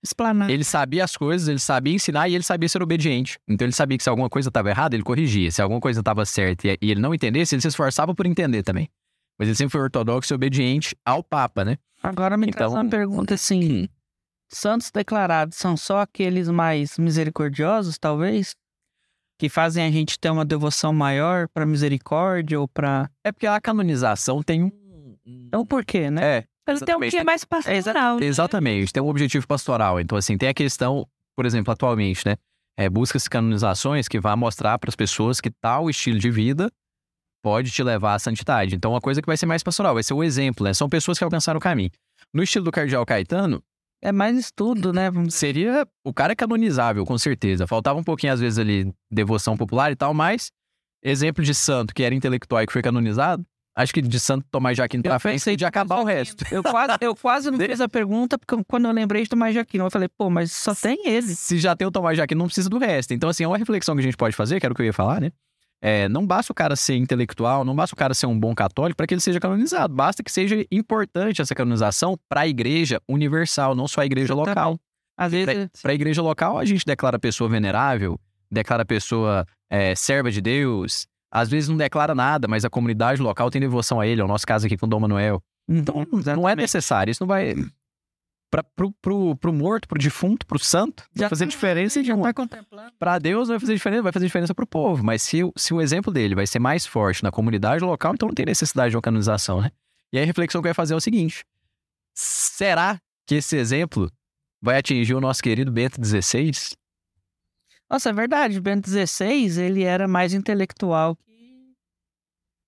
explanar. Ele sabia as coisas, ele sabia ensinar e ele sabia ser obediente. Então ele sabia que se alguma coisa estava errada, ele corrigia, se alguma coisa estava certa e ele não entendesse, ele se esforçava por entender também. Mas ele sempre foi ortodoxo e obediente ao Papa, né? Agora me traz uma pergunta assim, santos declarados são só aqueles mais misericordiosos, talvez? Que fazem a gente ter uma devoção maior pra misericórdia ou pra... É porque a canonização tem um porquê, né? Mas tem um que é mais pastoral, né? Exatamente, tem um objetivo pastoral. Então, assim, tem a questão, por exemplo, atualmente, né? Busca-se canonizações que vá mostrar pras pessoas que tal estilo de vida pode te levar à santidade. Então, uma coisa que vai ser mais pastoral, vai ser o exemplo, né? São pessoas que alcançaram o caminho. No estilo do cardeal Caetano, é mais estudo, né? Seria... O cara é canonizável, com certeza. Faltava um pouquinho, às vezes, ali, devoção popular e tal, mas exemplo de santo que era intelectual e que foi canonizado, acho que de santo Tomás de Aquino pra frente, de acabar o resto. Eu quase não fiz a pergunta, porque quando eu lembrei de Tomás de Aquino, eu falei, mas só tem ele. Se já tem o Tomás de Aquino, não precisa do resto. Então, assim, é uma reflexão que a gente pode fazer, que era o que eu ia falar, né? Não basta o cara ser intelectual, não basta o cara ser um bom católico para que ele seja canonizado. Basta que seja importante essa canonização para a igreja universal, não só a igreja local. Para a igreja local, a gente declara a pessoa venerável, declara a pessoa serva de Deus. Às vezes não declara nada, mas a comunidade local tem devoção a ele. É o nosso caso aqui com o Dom Manuel. Então, não é necessário. Isso não vai... Pro morto, pro defunto, pro santo, vai fazer diferença. Para Deus vai fazer diferença, pro povo. Mas se o exemplo dele vai ser mais forte na comunidade local, então não tem necessidade de uma canonização, né? E a reflexão que eu ia fazer é o seguinte: será que esse exemplo vai atingir o nosso querido Bento XVI? Nossa, é verdade. O Bento XVI, ele era mais intelectual.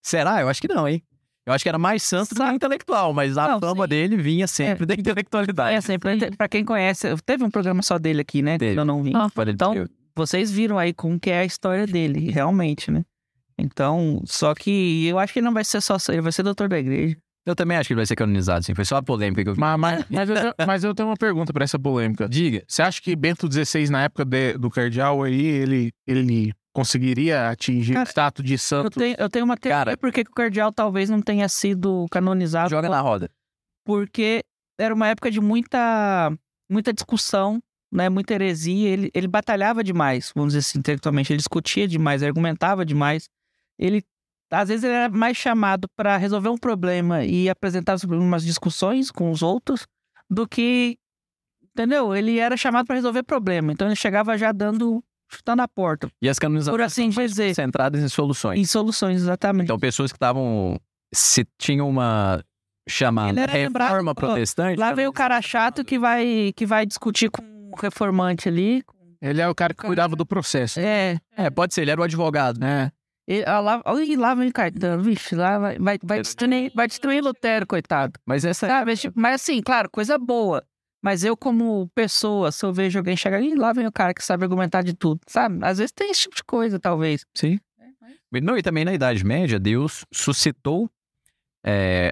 Será? Eu acho que não, hein? Eu acho que era mais santo do que intelectual, mas a fama dele vinha sempre da intelectualidade. Pra quem conhece, teve um programa só dele aqui, né? Teve. Eu não vi. Então, vocês viram aí como que é a história dele, realmente, né? Então, só que eu acho que ele não vai ser só... Ele vai ser doutor da igreja. Eu também acho que ele vai ser canonizado, sim. Foi só a polêmica que eu... Mas eu tenho uma pergunta pra essa polêmica. Diga. Você acha que Bento XVI, na época do cardeal aí, ele conseguiria atingir, cara, o status de santo? Eu tenho uma teoria, cara, porque o cardeal talvez não tenha sido canonizado. Joga na roda. Porque era uma época de muita discussão, né? Muita heresia. Ele batalhava demais, vamos dizer assim, intelectualmente. Ele discutia demais, argumentava demais. Às vezes ele era mais chamado para resolver um problema e apresentar umas discussões com os outros do que, entendeu? Ele era chamado para resolver problema. Então ele chegava já chutando a porta. E as canonizações, por assim dizer, centradas em soluções. Em soluções, exatamente. Então pessoas que estavam... Se tinha uma chamada reforma protestante... Lá veio o cara chato que vai discutir com o reformante ali. Ele é o cara que cuidava do processo. É, pode ser. Ele era o advogado. É. E lá vem Caetano, vixe, lá vai destruir Lutero, coitado. Mas essa... Ah, mas assim, claro, coisa boa. Mas eu, como pessoa, se eu vejo alguém chegar, lá vem o cara que sabe argumentar de tudo, sabe? Às vezes tem esse tipo de coisa, talvez. Sim. Não, e também na Idade Média, Deus suscitou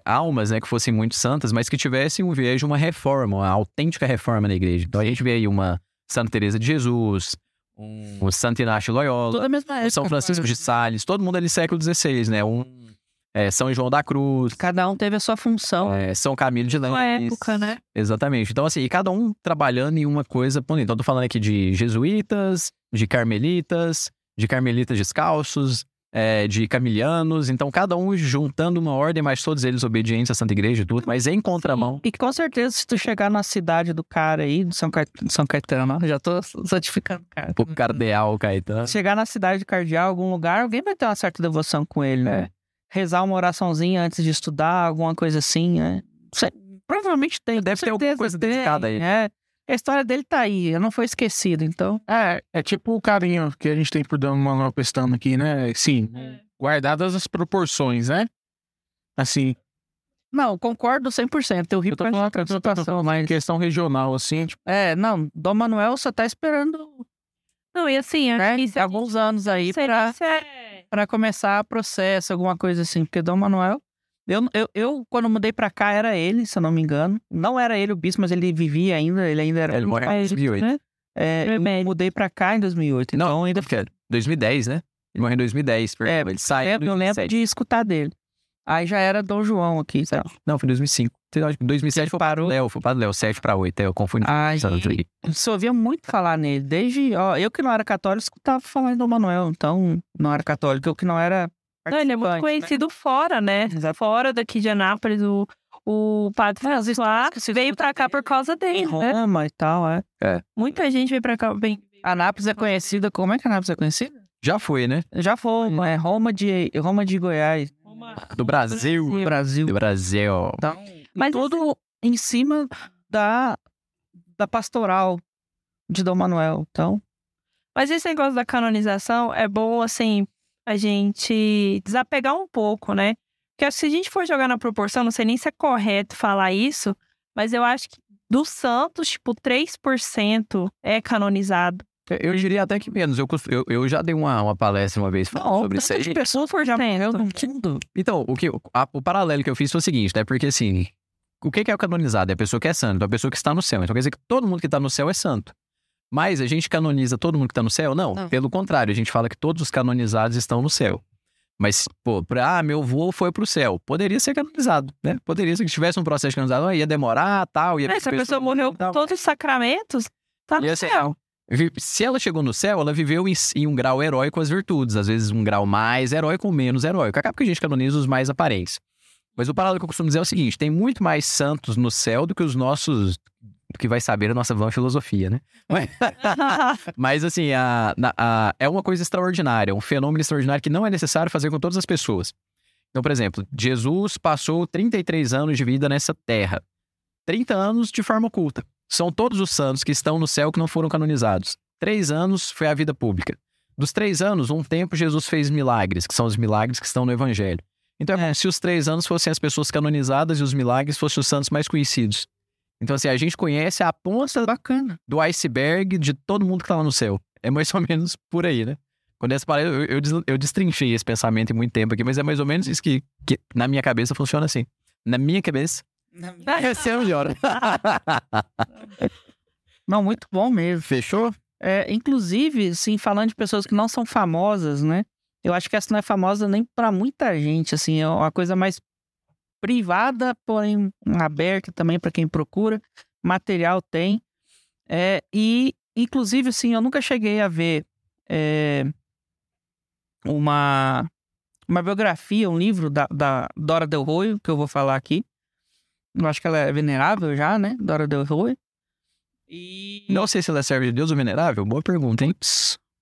almas, né, que fossem muito santas, mas que tivessem um viés de uma reforma, uma autêntica reforma na igreja. Então a gente vê aí uma Santa Teresa de Jesus... O Santo Inácio Loyola, época, São Francisco de Sales, todo mundo ali século XVI, né? São João da Cruz. Cada um teve a sua função. São Camilo de Leão. Uma época, né? Exatamente. Então, assim, e cada um trabalhando em uma coisa. Então, eu tô falando aqui de jesuítas, de carmelitas descalços, de camilianos. Então, cada um juntando uma ordem, mas todos eles obedientes à Santa Igreja e tudo, mas em contramão. E com certeza, se tu chegar na cidade do cara aí, de São Caetano, já tô santificando o cara. O Cardeal Caetano. Se chegar na cidade de Cardeal, algum lugar, alguém vai ter uma certa devoção com ele, né? Rezar uma oraçãozinha antes de estudar, alguma coisa assim, né? Provavelmente tem. Deve ter alguma coisa dedicada aí. É. A história dele tá aí, eu não foi esquecido, então... É tipo o carinho que a gente tem por Dom Manuel Pestano aqui, né? Sim, guardadas as proporções, né? Assim... Não, concordo 100%, eu rio pra outra situação, mas... Questão regional, assim, tipo... Não, Dom Manuel só tá esperando... Não, e assim, antes... Alguns anos aí pra começar processo, alguma coisa assim, porque Dom Manuel... Eu, quando mudei pra cá, era ele, se eu não me engano. Não era ele o bispo, mas ele vivia ainda. Ele ainda era... Ele morreu em 2008. Né? Eu mudei pra cá em 2008. Não, então, ainda... 2010, né? Ele morreu em 2010. Ele sai em 2007. Eu lembro de escutar dele. Aí já era Dom João aqui, sabe? Não, foi em 2005. Em 2007 foi o Padre Léo. Foi o Padre Léo, 7-8. Eu confundi. Aí, eu ouvia muito falar nele. Desde... eu que não era católico, escutava falar em Dom Manuel. Então, não era católico. Eu que não era... Não, ele é muito conhecido, né? Fora, né? Exato. Fora daqui de Anápolis, o Padre Francisco lá veio pra cá por causa dele, em Roma, né? E tal, Muita gente veio pra cá. Anápolis é conhecida... Como é que Anápolis é conhecida? Já foi, né? Já foi, é Roma de Goiás. Roma... Do Brasil. Do Brasil. Então, mas tudo em cima da pastoral de Dom Manuel, então... Mas esse negócio da canonização é bom, assim... a gente desapegar um pouco, né? Porque se a gente for jogar na proporção, não sei nem se é correto falar isso, mas eu acho que dos santos, tipo, 3% é canonizado. Eu diria até que menos. Eu já dei uma palestra uma vez falando sobre isso. Não, pessoas por já tem, eu não entendo. Então, o paralelo que eu fiz foi o seguinte, né? Porque, assim, o que é o canonizado? É a pessoa que é santa, é a pessoa que está no céu. Então, quer dizer que todo mundo que está no céu é santo. Mas a gente canoniza todo mundo que está no céu? Não. Pelo contrário, a gente fala que todos os canonizados estão no céu. Mas, meu avô foi pro céu. Poderia ser canonizado, né? Poderia ser que tivesse um processo de canonização, ia demorar, tal... Se a pessoa morreu com todos os sacramentos, tá no céu. Se ela chegou no céu, ela viveu em um grau heróico as virtudes. Às vezes um grau mais heróico ou menos heróico. Acaba que a gente canoniza os mais aparentes. Mas o paralelo que eu costumo dizer é o seguinte, tem muito mais santos no céu do que os nossos... que vai saber a nossa vã filosofia, né? Mas assim, é uma coisa extraordinária, um fenômeno extraordinário que não é necessário fazer com todas as pessoas. Então, por exemplo, Jesus passou 33 anos de vida nessa terra. 30 anos de forma oculta. São todos os santos que estão no céu que não foram canonizados. 3 anos foi a vida pública. Dos 3 anos, um tempo Jesus fez milagres, que são os milagres que estão no Evangelho. Então, se os 3 anos fossem as pessoas canonizadas e os milagres fossem os santos mais conhecidos. Então, assim, a gente conhece a ponta do iceberg de todo mundo que tá lá no céu. É mais ou menos por aí, né? Quando essa parada, eu destrinchei esse pensamento em muito tempo aqui, mas é mais ou menos isso que na minha cabeça funciona assim. Na minha cabeça. Esse é melhor. Não, muito bom mesmo. Fechou? É, inclusive, sim, falando de pessoas que não são famosas, né? Eu acho que essa não é famosa nem pra muita gente, assim. É uma coisa mais privada, porém aberta também pra quem procura. Material tem. É, e, inclusive, assim, eu nunca cheguei a ver uma biografia, um livro da Dora Del Ruy, que eu vou falar aqui. Eu acho que ela é venerável já, né? Dora Del Ruy. E... não sei se ela serve de Deus ou venerável. Boa pergunta, hein?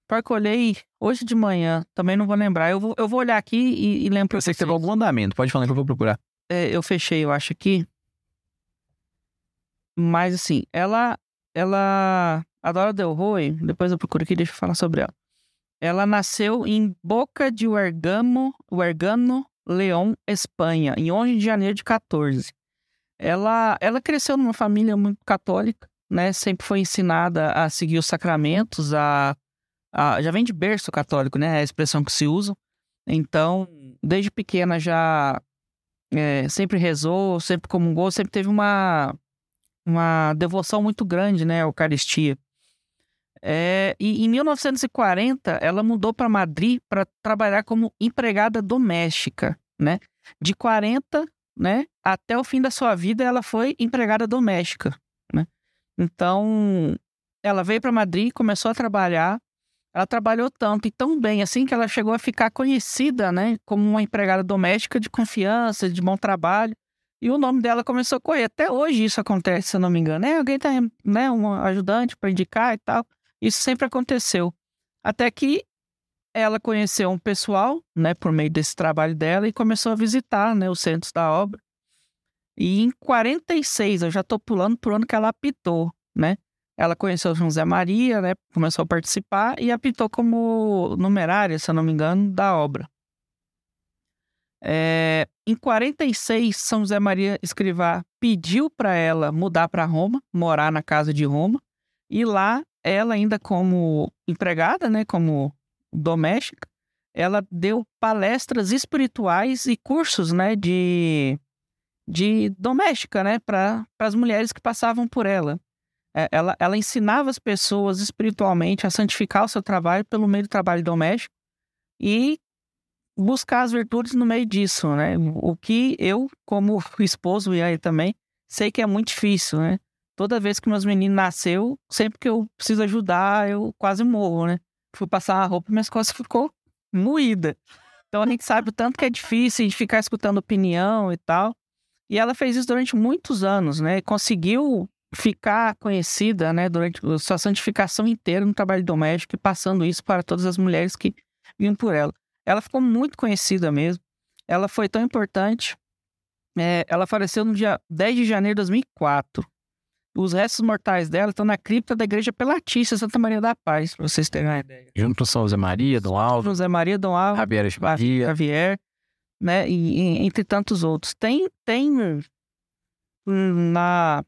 Pior que eu olhei hoje de manhã. Também não vou lembrar. Eu vou olhar aqui e lembro. Eu sei que teve algum andamento. Pode falar que eu vou procurar. É, eu fechei, eu acho, aqui. Mas, assim, ela... A Dora Del Ruy, depois eu procuro aqui, deixa eu falar sobre ela. Ela nasceu em Boca de Huergano, León, Espanha, em 11 de janeiro de 14. Ela cresceu numa família muito católica, né? Sempre foi ensinada a seguir os sacramentos, já vem de berço católico, né? É a expressão que se usa. Então, desde pequena já sempre rezou, sempre comungou, sempre teve uma devoção muito grande, né, à Eucaristia. E em 1940, ela mudou para Madrid para trabalhar como empregada doméstica, né? De 40, né, até o fim da sua vida, ela foi empregada doméstica, né? Então, ela veio para Madrid, começou a trabalhar. Ela trabalhou tanto e tão bem, assim, que ela chegou a ficar conhecida, né, como uma empregada doméstica de confiança, de bom trabalho. E o nome dela começou a correr. Até hoje isso acontece, se eu não me engano. Alguém tem, né, um ajudante para indicar e tal. Isso sempre aconteceu. Até que ela conheceu um pessoal, né, por meio desse trabalho dela e começou a visitar, né, os centros da obra. E em 46, eu já estou pulando para o ano que ela apitou, né? Ela conheceu José Maria, né, começou a participar e apitou como numerária, se eu não me engano, da obra. Em 46, São José Maria Escrivá pediu para ela mudar para Roma, morar na casa de Roma, e lá ela, ainda como empregada, né, como doméstica, ela deu palestras espirituais e cursos, né, de doméstica, né, para as mulheres que passavam por ela. Ela ensinava as pessoas espiritualmente a santificar o seu trabalho pelo meio do trabalho doméstico e buscar as virtudes no meio disso, né? O que eu, como esposo e aí também, sei que é muito difícil, né? Toda vez que meus meninos nasceu, sempre que eu preciso ajudar, eu quase morro, né? Fui passar uma roupa e minhas costas ficou moída. Então a gente sabe o tanto que é difícil de ficar escutando opinião e tal. E ela fez isso durante muitos anos, né? E conseguiu ficar conhecida, né, durante a sua santificação inteira no trabalho doméstico e passando isso para todas as mulheres que vinham por ela. Ela ficou muito conhecida mesmo. Ela foi tão importante. Ela faleceu no dia 10 de janeiro de 2004. Os restos mortais dela estão na cripta da Igreja Pelatista, Santa Maria da Paz, para vocês terem uma ideia. Junto com São José Maria, Dom Álvaro. José Maria, Dom Álvaro. Javier, né, e entre tantos outros. Tem na...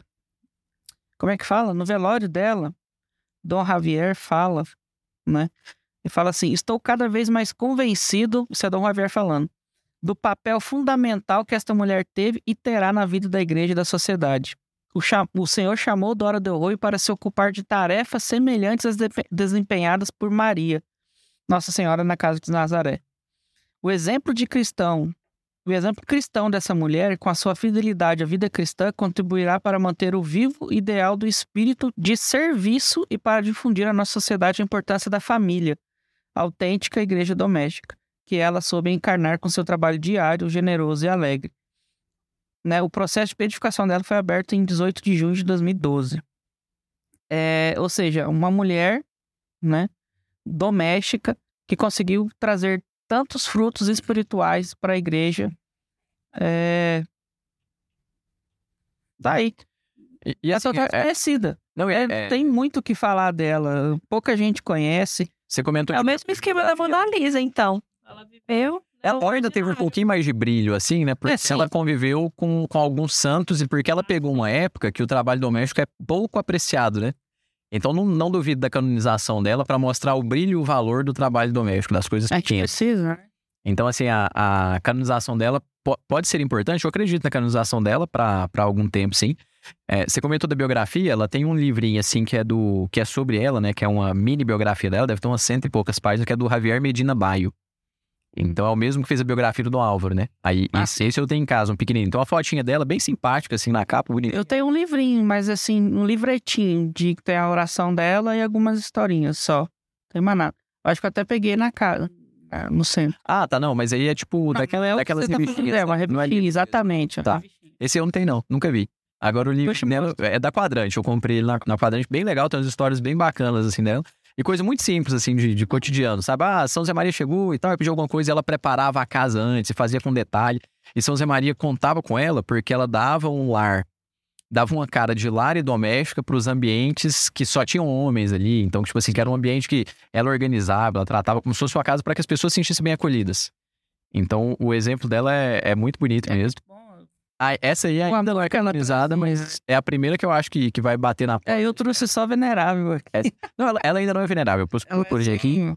Como é que fala? No velório dela, Dom Javier fala, né? Ele fala assim: estou cada vez mais convencido, isso é Dom Javier falando, do papel fundamental que esta mulher teve e terá na vida da igreja e da sociedade. O Senhor chamou Dora Del Ruy para se ocupar de tarefas semelhantes às desempenhadas por Maria, Nossa Senhora na Casa de Nazaré. O exemplo cristão dessa mulher, com a sua fidelidade à vida cristã, contribuirá para manter o vivo ideal do espírito de serviço e para difundir à nossa sociedade a importância da família, a autêntica igreja doméstica, que ela soube encarnar com seu trabalho diário, generoso e alegre. Né, o processo de beatificação dela foi aberto em 18 de junho de 2012. Ou seja, uma mulher, né, doméstica que conseguiu trazer tantos frutos espirituais para a igreja. Daí. E essa assim, é conhecida. Não, tem muito o que falar dela. Pouca gente conhece. Você comentou. É o mesmo esquema da Mona Lisa, então. Ela viveu. Ela ainda teve um pouquinho mais de brilho, assim, né? Porque ela conviveu com alguns santos e porque ela pegou uma época que o trabalho doméstico é pouco apreciado, né? Então, não duvido da canonização dela para mostrar o brilho e o valor do trabalho doméstico, das coisas pequenas. A gente precisa, né? Então, assim, a canonização dela pode ser importante, eu acredito na canonização dela para algum tempo, sim. Você comentou da biografia, ela tem um livrinho assim que é sobre ela, né, que é uma mini biografia dela, deve ter umas 100 e poucas páginas, que é do Javier Medina Baio. Então é o mesmo que fez a biografia do Dom Álvaro, né? Aí esse eu tenho em casa, um pequenininho. Então a fotinha dela bem simpática, assim, na capa, bonita. Eu tenho um livrinho, mas assim, um livretinho de que tem a oração dela e algumas historinhas só. Não tem mais nada. Acho que eu até peguei na casa, no centro. Ah, tá, não, mas aí é tipo daquelas revistinhas. É, uma revistinha, exatamente. Tá. Esse eu não tenho, não. Nunca vi. Agora o livro dela é da Quadrante. Eu comprei ele na Quadrante, bem legal, tem umas histórias bem bacanas, assim, dela. E coisa muito simples, assim, de cotidiano, sabe? Ah, São Zé Maria chegou e tal, e pediu alguma coisa, e ela preparava a casa antes, e fazia com detalhe. E São Zé Maria contava com ela porque ela dava um lar, dava uma cara de lar e doméstica para os ambientes que só tinham homens ali. Então, tipo assim, que era um ambiente que ela organizava, ela tratava como se fosse sua casa para que as pessoas se sentissem bem acolhidas. Então, o exemplo dela é muito bonito mesmo. Muito bom. Ah, essa aí ainda não é canonizada, mas é a primeira que eu acho que vai bater na porta. É, eu trouxe só venerável aqui. Não, ela ainda não é venerável. Por aqui.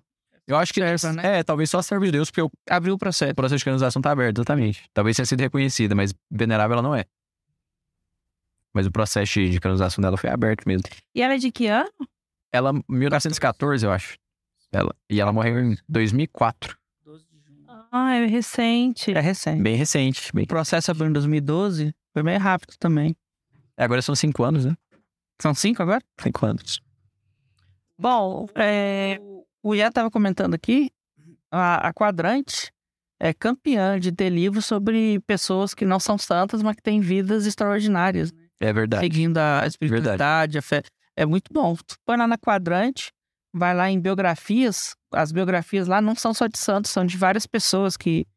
Eu acho que serva, né? Talvez só serve de Deus, porque eu abri o processo. O processo de canonização tá aberto, exatamente. Talvez tenha sido reconhecida, mas venerável ela não é. Mas o processo de canonização dela foi aberto mesmo. E ela é de que ano? Ela, 1914, eu acho. E ela morreu em 2004. Ah, é recente. É recente. Bem recente. O processo abriu em 2012, foi meio rápido também. Agora são 5 anos, né? São 5 agora? 5 anos. Bom, o Ian estava comentando aqui, a Quadrante é campeã de ter livros sobre pessoas que não são santas, mas que têm vidas extraordinárias. Né? É verdade. Seguindo a espiritualidade, a fé. É muito bom. Tu põe lá na Quadrante, vai lá em biografias, as biografias lá não são só de santos, são de várias pessoas que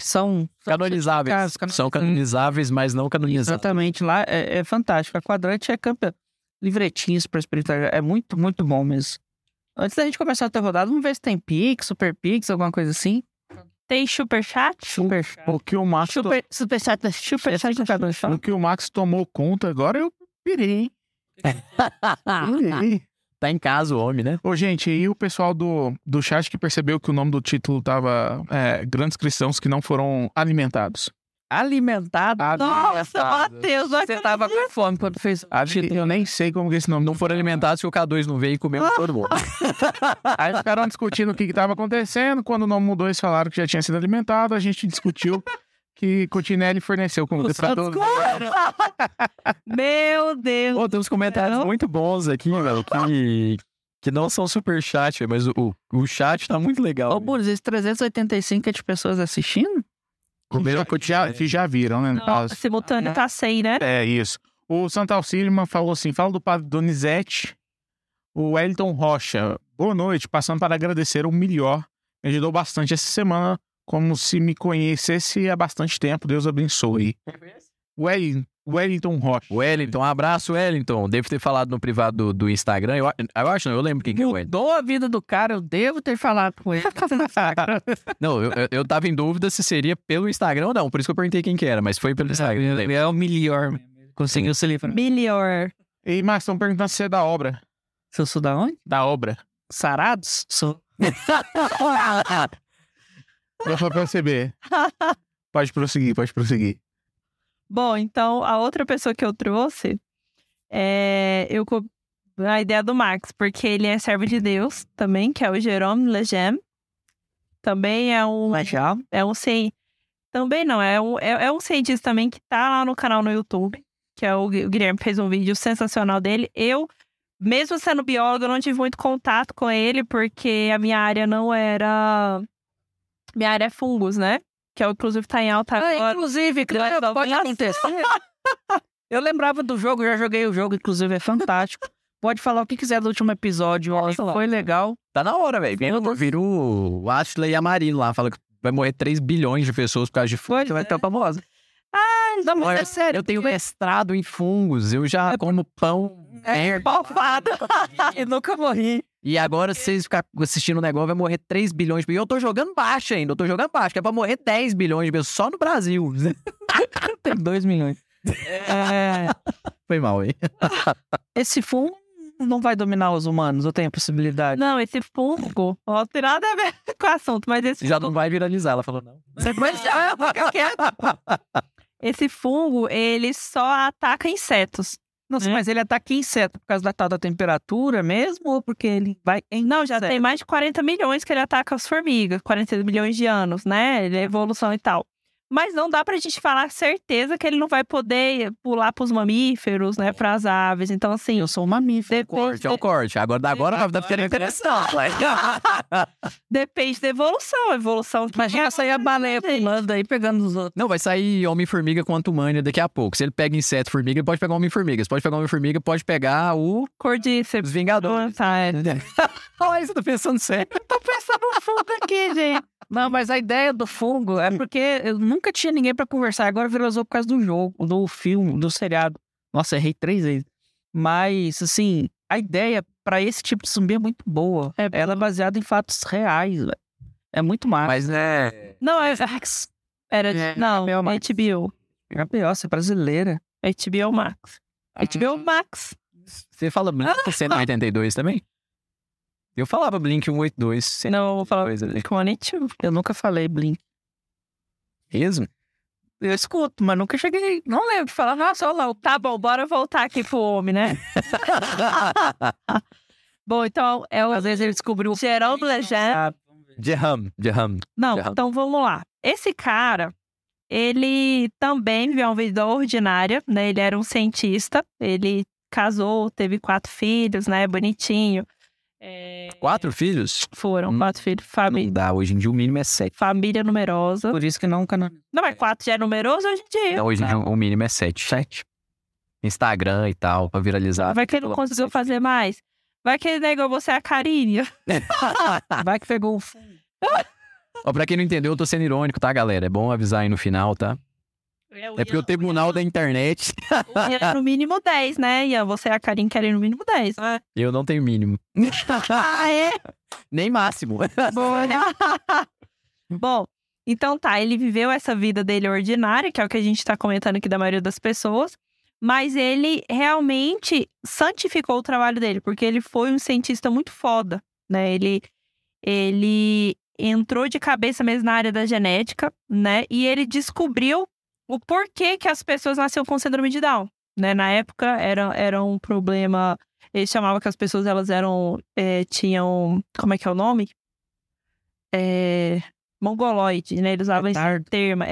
são... Canonizáveis. São canonizáveis, mas não canonizáveis. Exatamente, lá é fantástico. A Quadrante é campeã. Livretinhos para espiritualidade, é muito, muito bom mesmo. Antes da gente começar a ter rodado, vamos ver se tem Pix, Super Pix, alguma coisa assim. Tem Superchat? Superchat. O que o Max... Superchat. O que o Max tomou conta agora, eu pirei, hein? Pirei. Tá em casa o homem, né? Ô, gente, e o pessoal do chat que percebeu que o nome do título tava Grandes Cristãos que não foram alimentados. Alimentado? Nossa, Matheus, você tava com fome quando fez o título. Eu nem sei como que esse nome... Não foram alimentados que o K2 não veio e comeu todo mundo. Aí ficaram discutindo o que tava acontecendo. Quando o nome mudou, eles falaram que já tinha sido alimentado. A gente discutiu que Coutinelli forneceu com pra todos. Meu Deus! Tem uns comentários muito bons aqui, velho, que não são super chat, mas o chat tá muito legal. Ô, Burz, esses 385 é de pessoas assistindo? Comeram que já viram, né? Não, simultâneo tá 100, né? É, isso. O Santa Alcirman falou assim, fala do padre Donizete. O Wellington Rocha, boa noite, passando para agradecer o melhor. Me ajudou bastante essa semana. Como se me conhecesse há bastante tempo. Deus abençoe. Wellington Rocha. Wellington, um abraço, Wellington. Devo ter falado no privado do Instagram. Eu acho, não, eu lembro quem que é o Wellington. Mudou a vida do cara, eu devo ter falado com ele. Não, eu tava em dúvida se seria pelo Instagram ou não. Por isso que eu perguntei quem que era, mas foi pelo Instagram. É o melhor. Conseguiu se livrar. Melhor. E, Marcos, estão perguntando se você é da obra. Se eu sou da onde? Da obra. Sarados? Sou. Dá pra perceber. Pode prosseguir. Bom, então, a outra pessoa que eu trouxe é a ideia do Max, porque ele é servo de Deus também, que é o Jérôme Lejeune. Também é um... Legal. É um cientista. Também não, é um cientista também que tá lá no canal no YouTube, que é o Guilherme fez um vídeo sensacional dele. Eu, mesmo sendo bióloga, não tive muito contato com ele, porque a minha área não era... Minha área é fungos, né? Que inclusive tá em alta agora. Inclusive, claro, pode acontecer. Eu lembrava do jogo, já joguei o jogo, inclusive é fantástico. Pode falar o que quiser do último episódio, foi legal. Tá na hora, velho. Vira o Ashley e a Marino lá, fala que vai morrer 3 bilhões de pessoas por causa de fungos, vai ficar famosa. Ah, não, mas é sério. Eu tenho mestrado em fungos, eu já como pão... palpado. E nunca morri. E agora, se vocês ficarem assistindo o negócio, vai morrer 3 bilhões de pessoas. E eu tô jogando baixo ainda, que é pra morrer 10 bilhões de pessoas só no Brasil. Tem 2 milhões. Foi mal, hein? Esse fungo não vai dominar os humanos, eu tenho a possibilidade. Não, esse fungo, ó, não tem nada a ver com o assunto, mas esse já fungo... não vai viralizar, ela falou não. Esse fungo, ele só ataca insetos. Nossa, mas ele ataca inseto por causa da tal da temperatura mesmo? Ou porque ele vai em... Não, já tem mais de 40 milhões que ele ataca as formigas. 40 milhões de anos, né? Ele é evolução e tal. Mas não dá pra gente falar certeza que ele não vai poder pular pros mamíferos, né? Pras aves. Então, assim... Eu sou um mamífero. Depende... Corte. Agora dá pra ter interessante. Depende da evolução. Imagina sair a baleia pulando aí, pegando os outros. Não, vai sair homem-formiga quanto humana daqui a pouco. Se ele pega inseto, formiga, ele pode pegar homem-formiga. Se pode pegar homem-formiga, pode pegar o... Cordíceps. Os Vingadores. Olha, você tá pensando sério? Eu tô pensando no fungo aqui, gente. Não, mas a ideia do fungo é porque... Nunca tinha ninguém pra conversar. Agora viralizou por causa do jogo, do filme, do seriado. Nossa, errei 3 vezes. Mas, assim, a ideia pra esse tipo de zumbi é muito boa. É, ela é baseada em fatos reais, velho. É muito massa. Mas é... Não, é... Não, HBO Max. HBO, você é brasileira. HBO Max. HBO Max. Você fala Blink 182 também? Eu falava Blink 182. 182. Não, eu vou falar Blink 182. Eu nunca falei Blink. Mesmo? Eu escuto, mas nunca cheguei... Não lembro de falar, nossa, olha lá, tá bom, bora voltar aqui pro homem, né? Bom, então... Às vezes ele descobriu... Jérôme Lejeune. Jérôme. Não, então vamos lá. Esse cara, ele também viveu uma vida ordinária, né? Ele era um cientista, ele casou, teve 4 filhos, né? Bonitinho. 4 filhos? Foram, 4 filhos. Família. Não dá, hoje em dia o mínimo é 7. Família numerosa. Por isso que não... Não, mas 4 já é numeroso hoje em dia. Não, hoje em dia o mínimo é 7. 7. Instagram e tal, pra viralizar. Vai que ele não conseguiu fazer mais. Vai que ele negou você a carinha. Vai que pegou o fundo. Ó, pra quem não entendeu, eu tô sendo irônico, tá, galera? É bom avisar aí no final, tá? É porque o tribunal da internet... No mínimo 10, né, Ian? Você e a Karine querem no mínimo 10, né? Eu não tenho mínimo. Ah, é? Nem máximo. Bom, então tá, ele viveu essa vida dele ordinária, que é o que a gente tá comentando aqui da maioria das pessoas, mas ele realmente santificou o trabalho dele, porque ele foi um cientista muito foda, né? Ele entrou de cabeça mesmo na área da genética, né? E ele descobriu o porquê que as pessoas nasciam com síndrome de Down, né? Na época era um problema... Eles chamavam que as pessoas, elas eram... tinham... Como é que é o nome? Mongoloide, né? Eles usavam esse termo.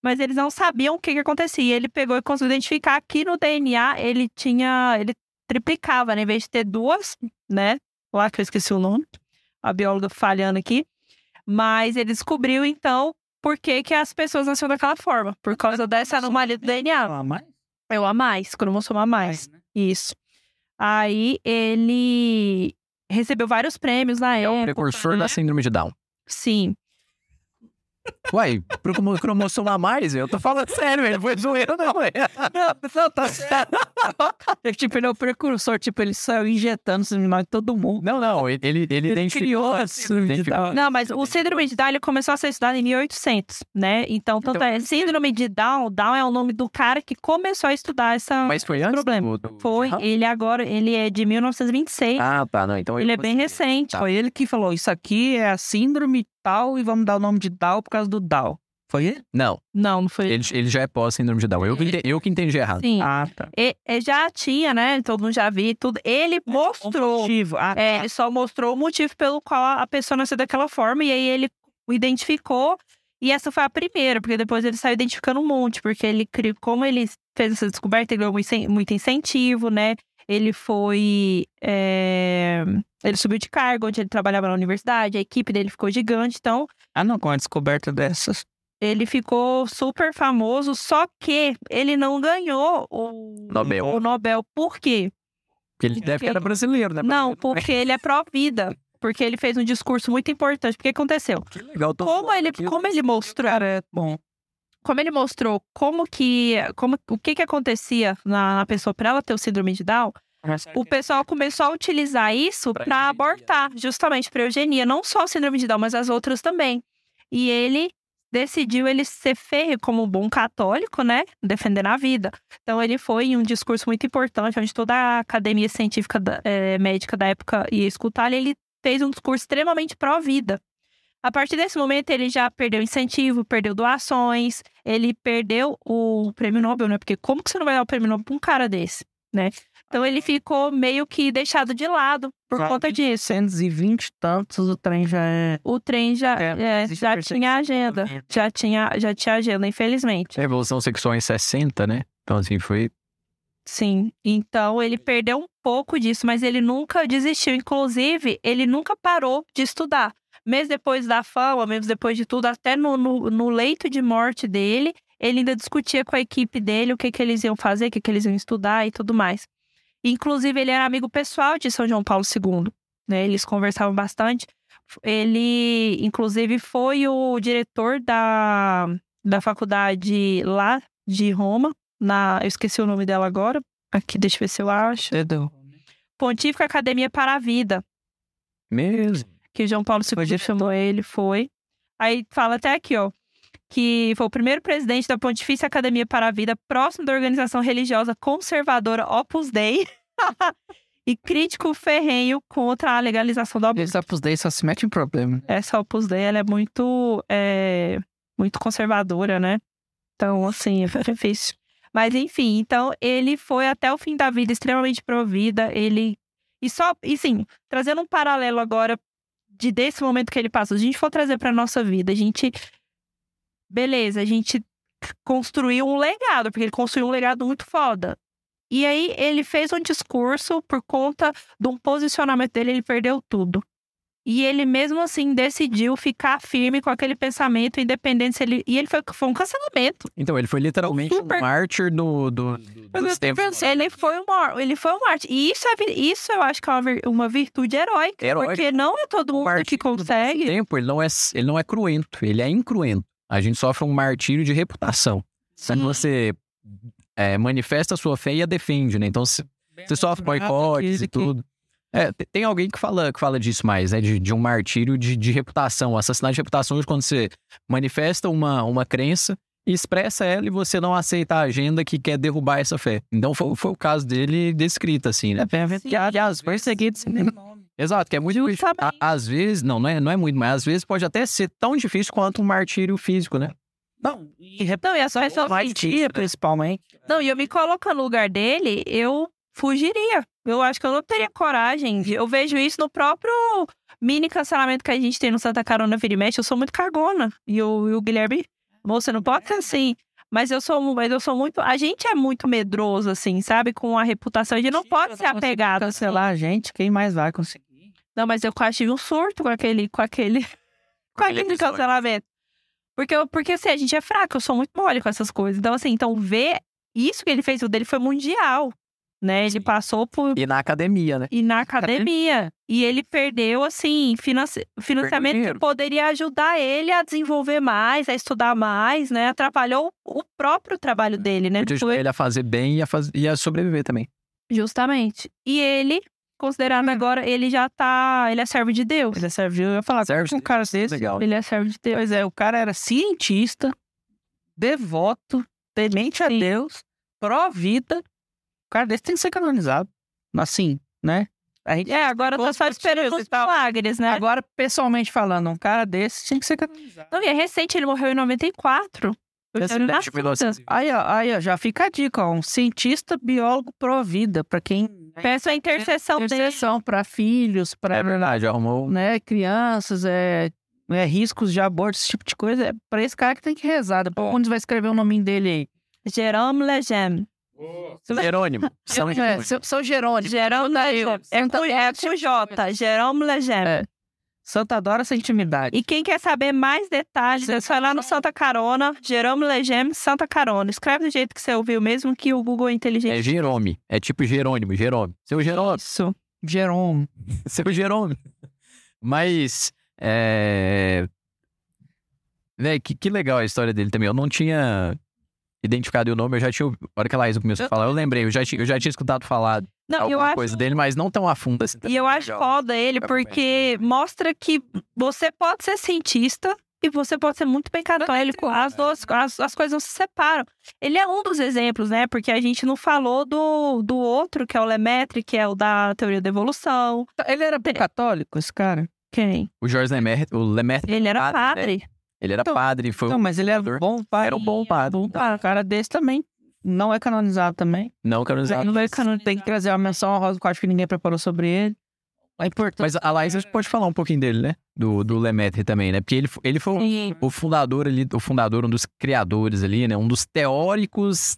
Mas eles não sabiam o que acontecia. Ele pegou e conseguiu identificar que no DNA ele tinha... Ele triplicava, né? Em vez de ter 2, né? Lá que eu esqueci o nome. A bióloga falhando aqui. Mas ele descobriu, então... Por que as pessoas nasciam daquela forma? Por causa dessa anomalia do DNA. Eu a mais, cromossomo a mais. Isso. Aí ele recebeu vários prêmios na época. É o precursor da síndrome de Down. Sim. Uai, pro cromossomo a mais? Eu tô falando sério, ele foi zoeiro, não é? Não, tá sério. Tipo, ele é o precursor, tipo, ele saiu injetando síndrome de todo mundo. Não, ele criou a síndrome de Down. Não, mas o síndrome de Down, ele começou a ser estudado em 1800, né? Então síndrome de Down é o nome do cara que começou a estudar essa... Mas foi antes problema. Foi, ele é de 1926. Ah, tá, não, então... Ele é bem recente. Tá. Foi ele que falou, isso aqui é a síndrome Down e vamos dar o nome de Down por causa do Down. Foi ele? Não foi ele. Ele já é pós-síndrome de Down. Eu que entendi errado. Sim. Ah, tá. E já tinha, né? Todo mundo já viu tudo. Ele mostrou. Ele só mostrou o motivo pelo qual a pessoa nasceu daquela forma. E aí ele o identificou. E essa foi a primeira, porque depois ele saiu identificando um monte. Porque ele criou, como ele fez essa descoberta, ele ganhou muito incentivo, né? Ele foi... Ele subiu de cargo, onde ele trabalhava na universidade. A equipe dele ficou gigante, então... Ah, não, com a descoberta dessas... Ele ficou super famoso, só que ele não ganhou o Nobel. Por quê? Porque ele deve que era brasileiro, né? Não, porque ele é pró-vida. Porque ele fez um discurso muito importante. O que aconteceu? Que legal. Como ele mostrou... Cara, bom. Como ele mostrou o que acontecia na pessoa para ela ter o síndrome de Down, o pessoal começou a utilizar isso para abortar, justamente para eugenia, não só o síndrome de Down, mas as outras também. E ele decidiu ele ser ferro como um bom católico, né? Defender a vida. Então, ele foi em um discurso muito importante, onde toda a academia científica médica da época ia escutar, ele fez um discurso extremamente pró-vida. A partir desse momento, ele já perdeu incentivo, perdeu doações, ele perdeu o prêmio Nobel, né? Porque como que você não vai dar o prêmio Nobel pra um cara desse, né? Então, ele ficou meio que deixado de lado por conta disso. 120 e tantos, o trem já é... O trem já tinha agenda. Já tinha agenda, infelizmente. A Revolução Sexual em 60, né? Então, assim, foi... Sim. Então, ele perdeu um pouco disso, mas ele nunca desistiu. Inclusive, ele nunca parou de estudar. Mesmo depois da fama, mesmo depois de tudo, até no leito de morte dele, ele ainda discutia com a equipe dele o que eles iam fazer, o que eles iam estudar e tudo mais. Inclusive, ele era amigo pessoal de São João Paulo II, né? Eles conversavam bastante. Ele, inclusive, foi o diretor da faculdade lá de Roma, eu esqueci o nome dela agora, aqui, deixa eu ver se eu acho. Pontífica Academia para a Vida. Mesmo. Que João Paulo II chamou ele, foi. Aí fala até aqui, ó, que foi o primeiro presidente da Pontifícia Academia para a Vida, próximo da organização religiosa conservadora Opus Dei e crítico ferrenho contra a legalização da aborto. Opus Dei só se mete em problema. Essa Opus Dei, ela é muito conservadora, né? Então, assim, é difícil. Mas, enfim, então, ele foi até o fim da vida extremamente pró-vida. E, trazendo um paralelo agora desse momento que ele passa, se a gente for trazer pra nossa vida, beleza, a gente construiu um legado, porque ele construiu um legado muito foda. E aí, ele fez um discurso por conta de um posicionamento dele, ele perdeu tudo. E ele, mesmo assim, decidiu ficar firme com aquele pensamento, independente se ele... E ele foi um cancelamento. Então, ele foi literalmente um mártir dos tempos. Ele foi um mártir. E isso eu acho que é uma virtude heróica. Porque não é todo mundo que consegue. Tempo, ele não é cruento, ele é incruento. A gente sofre um martírio de reputação. Quando você manifesta a sua fé e a defende, né? Então, você sofre boicotes e tudo. Tem alguém que fala disso mais, né? De um martírio de reputação, assassinato de reputação, de quando você manifesta uma crença, expressa ela e você não aceita a agenda que quer derrubar essa fé. Então, foi o caso dele descrito, assim, né? As perseguidos... Exato, que é muito difícil. Às vezes, não é muito, mas às vezes pode até ser tão difícil quanto um martírio físico, né? Não, e é só essa vadia, principalmente. Não, e eu me coloco no lugar dele, eu fugiria. Eu acho que eu não teria coragem. Eu vejo isso no próprio mini cancelamento que a gente tem no Santa Carona Vira e Mexe. Eu sou muito cagona. E o Guilherme, moça, não pode ser assim. Mas eu sou muito... A gente é muito medroso, assim, sabe? Com a reputação. A gente não pode ser apegado. Cancelar a gente, quem mais vai conseguir? Não, mas eu quase tive um surto com aquele cancelamento. Porque, assim, a gente é fraco. Eu sou muito mole com essas coisas. Então, assim, ver isso que ele fez, o dele foi mundial. Né, ele passou por... E na academia. E ele perdeu, assim, financiamento que poderia ajudar ele a desenvolver mais, a estudar mais, né? Atrapalhou o próprio trabalho dele, né? Podia ele a fazer bem e a sobreviver também. Justamente. E ele, considerando agora, ele já tá... Ele é servo de Deus. Ele é servo de Deus. Eu ia falar, servo com um cara desse, legal. Ele é servo de Deus. Pois é, o cara era cientista, devoto, temente a Deus, pró-vida... O cara desse tem que ser canonizado. Assim, né? A gente agora tá só esperando os milagres, né? Agora, pessoalmente falando, um cara desse tinha que ser canonizado. Não, e é recente, ele morreu em 94. Aí, já fica a dica, ó. Um cientista biólogo pró-vida, pra quem... Peço a intercessão dele. Intercessão pra filhos, pra... É verdade, arrumou... Né, crianças, riscos de aborto, esse tipo de coisa. É pra esse cara que tem que rezar. Depois quando vai escrever o nome dele aí. Jérôme Lejeune. Jerônimo. São Jerônimo. Jerônimo Lejeune. É com J. Jérôme Lejeune. Santa Dora Sem Intimidade. E quem quer saber mais detalhes, é só ir lá no Santa Carona. Jérôme Lejeune, Santa Carona. Escreve do jeito que você ouviu, mesmo que o Google é inteligente. É Jerome. É tipo Jerônimo. Seu Jerônimo. Isso. Jerônimo. Seu Jerônimo. Mas... Que legal a história dele também. Eu não tinha... identificado o nome, eu já tinha... A hora que a Laís começou a falar, eu lembrei, eu já tinha escutado falar alguma coisa dele, mas não tão a fundo assim. E eu acho foda ele, porque mostra que você pode ser cientista, E você pode ser muito bem católico. As coisas não se separam. Ele é um dos exemplos, né? Porque a gente não falou do outro, que é o Lemaître, que é o da teoria da evolução. Ele era bem católico, esse cara? Quem? O Georges Lemaître. O Lemaître. Ele era padre. Né? Ele era padre. Foi então, mas ele era um bom padre. Era um bom padre. O cara desse também não é canonizado também. Não canonizado. Não é canonizado. Tem que trazer uma menção honrosa que eu acho que ninguém preparou sobre ele. É mas a Laís pode falar um pouquinho dele, né? Do Lemaître também, né? Porque ele foi o fundador ali, um dos criadores ali, né? Um dos teóricos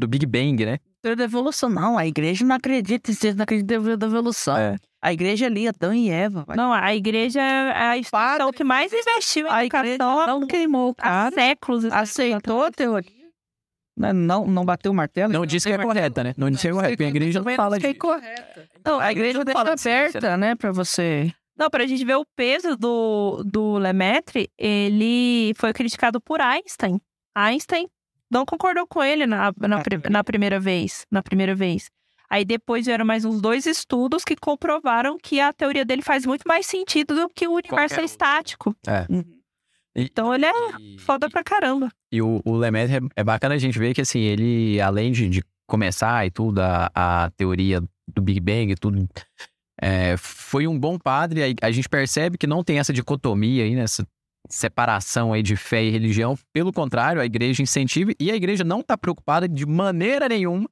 do Big Bang, né? Teoria da evolução, não. A igreja não acredita em ciência, não acredita em teoria da evolução. É. A igreja ali, Adão e Eva. Vai. Não, a igreja é a instituição que mais investiu em educação. Não queimou o cara. Há séculos. Aceitou a teoria. Não bateu o martelo? Não disse que é correta, né? Não disse que é correta, porque a igreja não fala disso. Não, a igreja deixa aberta, né, pra você... Não, pra gente ver o peso do Lemaître, ele foi criticado por Einstein. Einstein não concordou com ele na primeira vez. Aí depois vieram mais uns 2 estudos que comprovaram que a teoria dele faz muito mais sentido do que o universo é estático. É. Então ele é foda pra caramba. E o Lemaître é bacana a gente ver que, assim, ele, além de começar e tudo, a teoria do Big Bang e tudo, foi um bom padre. A gente percebe que não tem essa dicotomia aí, né, essa separação aí de fé e religião. Pelo contrário, a igreja incentiva, e a igreja não está preocupada de maneira nenhuma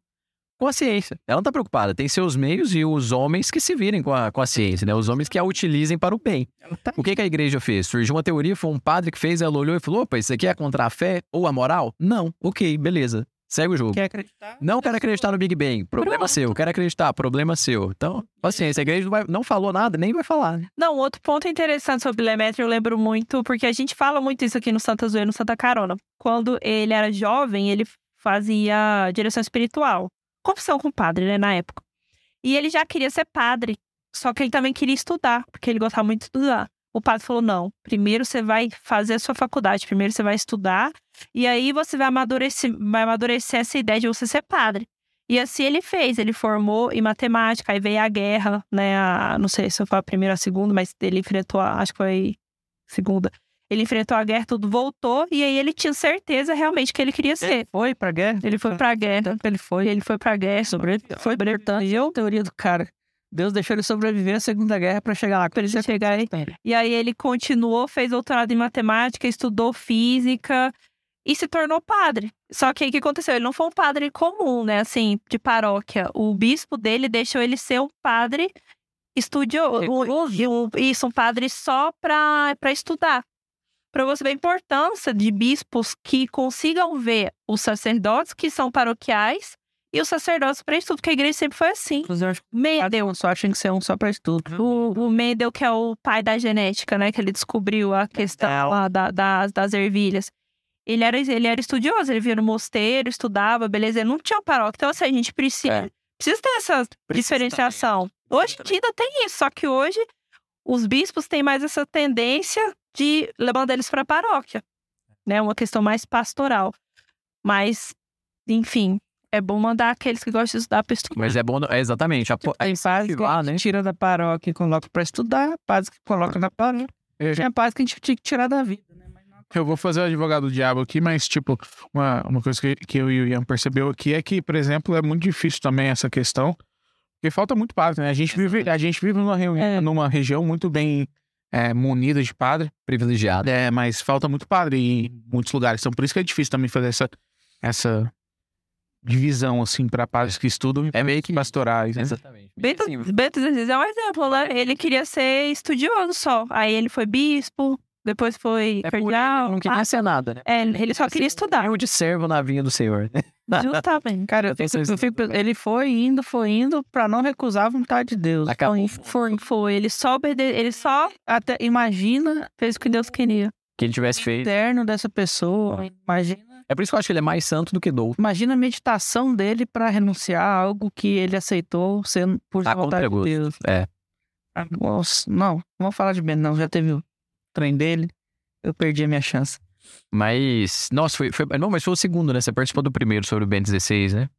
com a ciência. Ela não está preocupada. Tem seus meios e os homens que se virem com a ciência, né? Os homens que a utilizem para o bem. O que a igreja fez? Surgiu uma teoria, foi um padre que fez, ela olhou e falou, opa, isso aqui é contra a fé ou a moral? Não. Ok, beleza. Segue o jogo. Quer acreditar? Não quero acreditar no Big Bang. Problema seu. Quero acreditar. Problema seu. Então, paciência. A igreja não falou nada, nem vai falar. Não, outro ponto interessante sobre o Lemaître, eu lembro muito, porque a gente fala muito isso aqui no Santa Zoeira, no Santa Carona. Quando ele era jovem, ele fazia direção espiritual. Confissão com o padre, né, na época. E ele já queria ser padre, só que ele também queria estudar, porque ele gostava muito de estudar. O padre falou, não, primeiro você vai fazer a sua faculdade, primeiro você vai estudar, e aí você vai amadurecer essa ideia de você ser padre. E assim ele fez, ele formou em matemática, aí veio a guerra, né, não sei se foi a primeira ou a segunda, mas ele enfrentou, acho que foi a segunda. Ele enfrentou a guerra, tudo voltou, e aí ele tinha certeza realmente que ele queria ser. Ele foi pra guerra? Ele foi pra guerra. Tanto ele foi pra guerra. Foi brilhante. E eu, teoria do cara. Deus deixou ele sobreviver à Segunda Guerra pra chegar lá. Pra ele chegar aí. E aí ele continuou, fez doutorado em matemática, estudou física e se tornou padre. Só que aí o que aconteceu? Ele não foi um padre comum, né? Assim, de paróquia. O bispo dele deixou ele ser um padre estudioso. Um padre só pra estudar. Para você ver a importância de bispos que consigam ver os sacerdotes que são paroquiais e os sacerdotes para estudo, porque a igreja sempre foi assim. Mendel só acha que ser um só para estudo. O Mendel, que é o pai da genética, né, que ele descobriu a questão lá das ervilhas. Ele era estudioso, ele via no mosteiro, estudava, beleza, ele não tinha um paróquia. Então, assim, a gente precisa ter essa diferenciação. Hoje em dia ainda tem isso, só que hoje os bispos têm mais essa tendência de levar eles para a paróquia, né? Uma questão mais pastoral. Mas, enfim, é bom mandar aqueles que gostam de estudar para estudar. Mas é bom, exatamente. Tem padres que né? Tira da paróquia e coloca para estudar, padres que coloca na paróquia. Tem padres que a gente tinha que tirar da vida, né? Eu vou fazer o advogado do diabo aqui, mas, tipo, uma coisa que eu e o Ian percebeu aqui é que, por exemplo, é muito difícil também essa questão, porque falta muito padre, né? A gente vive numa região muito bem... munida de padre. Privilegiada. Mas falta muito padre em muitos lugares. Então, por isso que é difícil também fazer essa divisão, assim, para padres que estudam e meio que pastorais. Né? Exatamente. Bento XVI é um exemplo, né? Ele queria ser estudioso só. Aí ele foi bispo, depois foi cardeal. Não queria ser nada, né? Ele só queria estudar. É um de servo na vinha do Senhor, né? Justamente. Cara, ele foi indo pra não recusar a vontade de Deus. Ele só até imagina, fez o que Deus queria. Que ele tivesse feito. O interno dessa pessoa, imagina. É por isso que eu acho que ele é mais santo do que douto. Imagina a meditação dele pra renunciar a algo que ele aceitou sendo por vontade de Deus. É. Nossa, não vamos falar de Bento, não. Já teve o trem dele, eu perdi a minha chance. Mas, nossa, foi o segundo, né? Você participou do primeiro sobre o Bento XVI, né?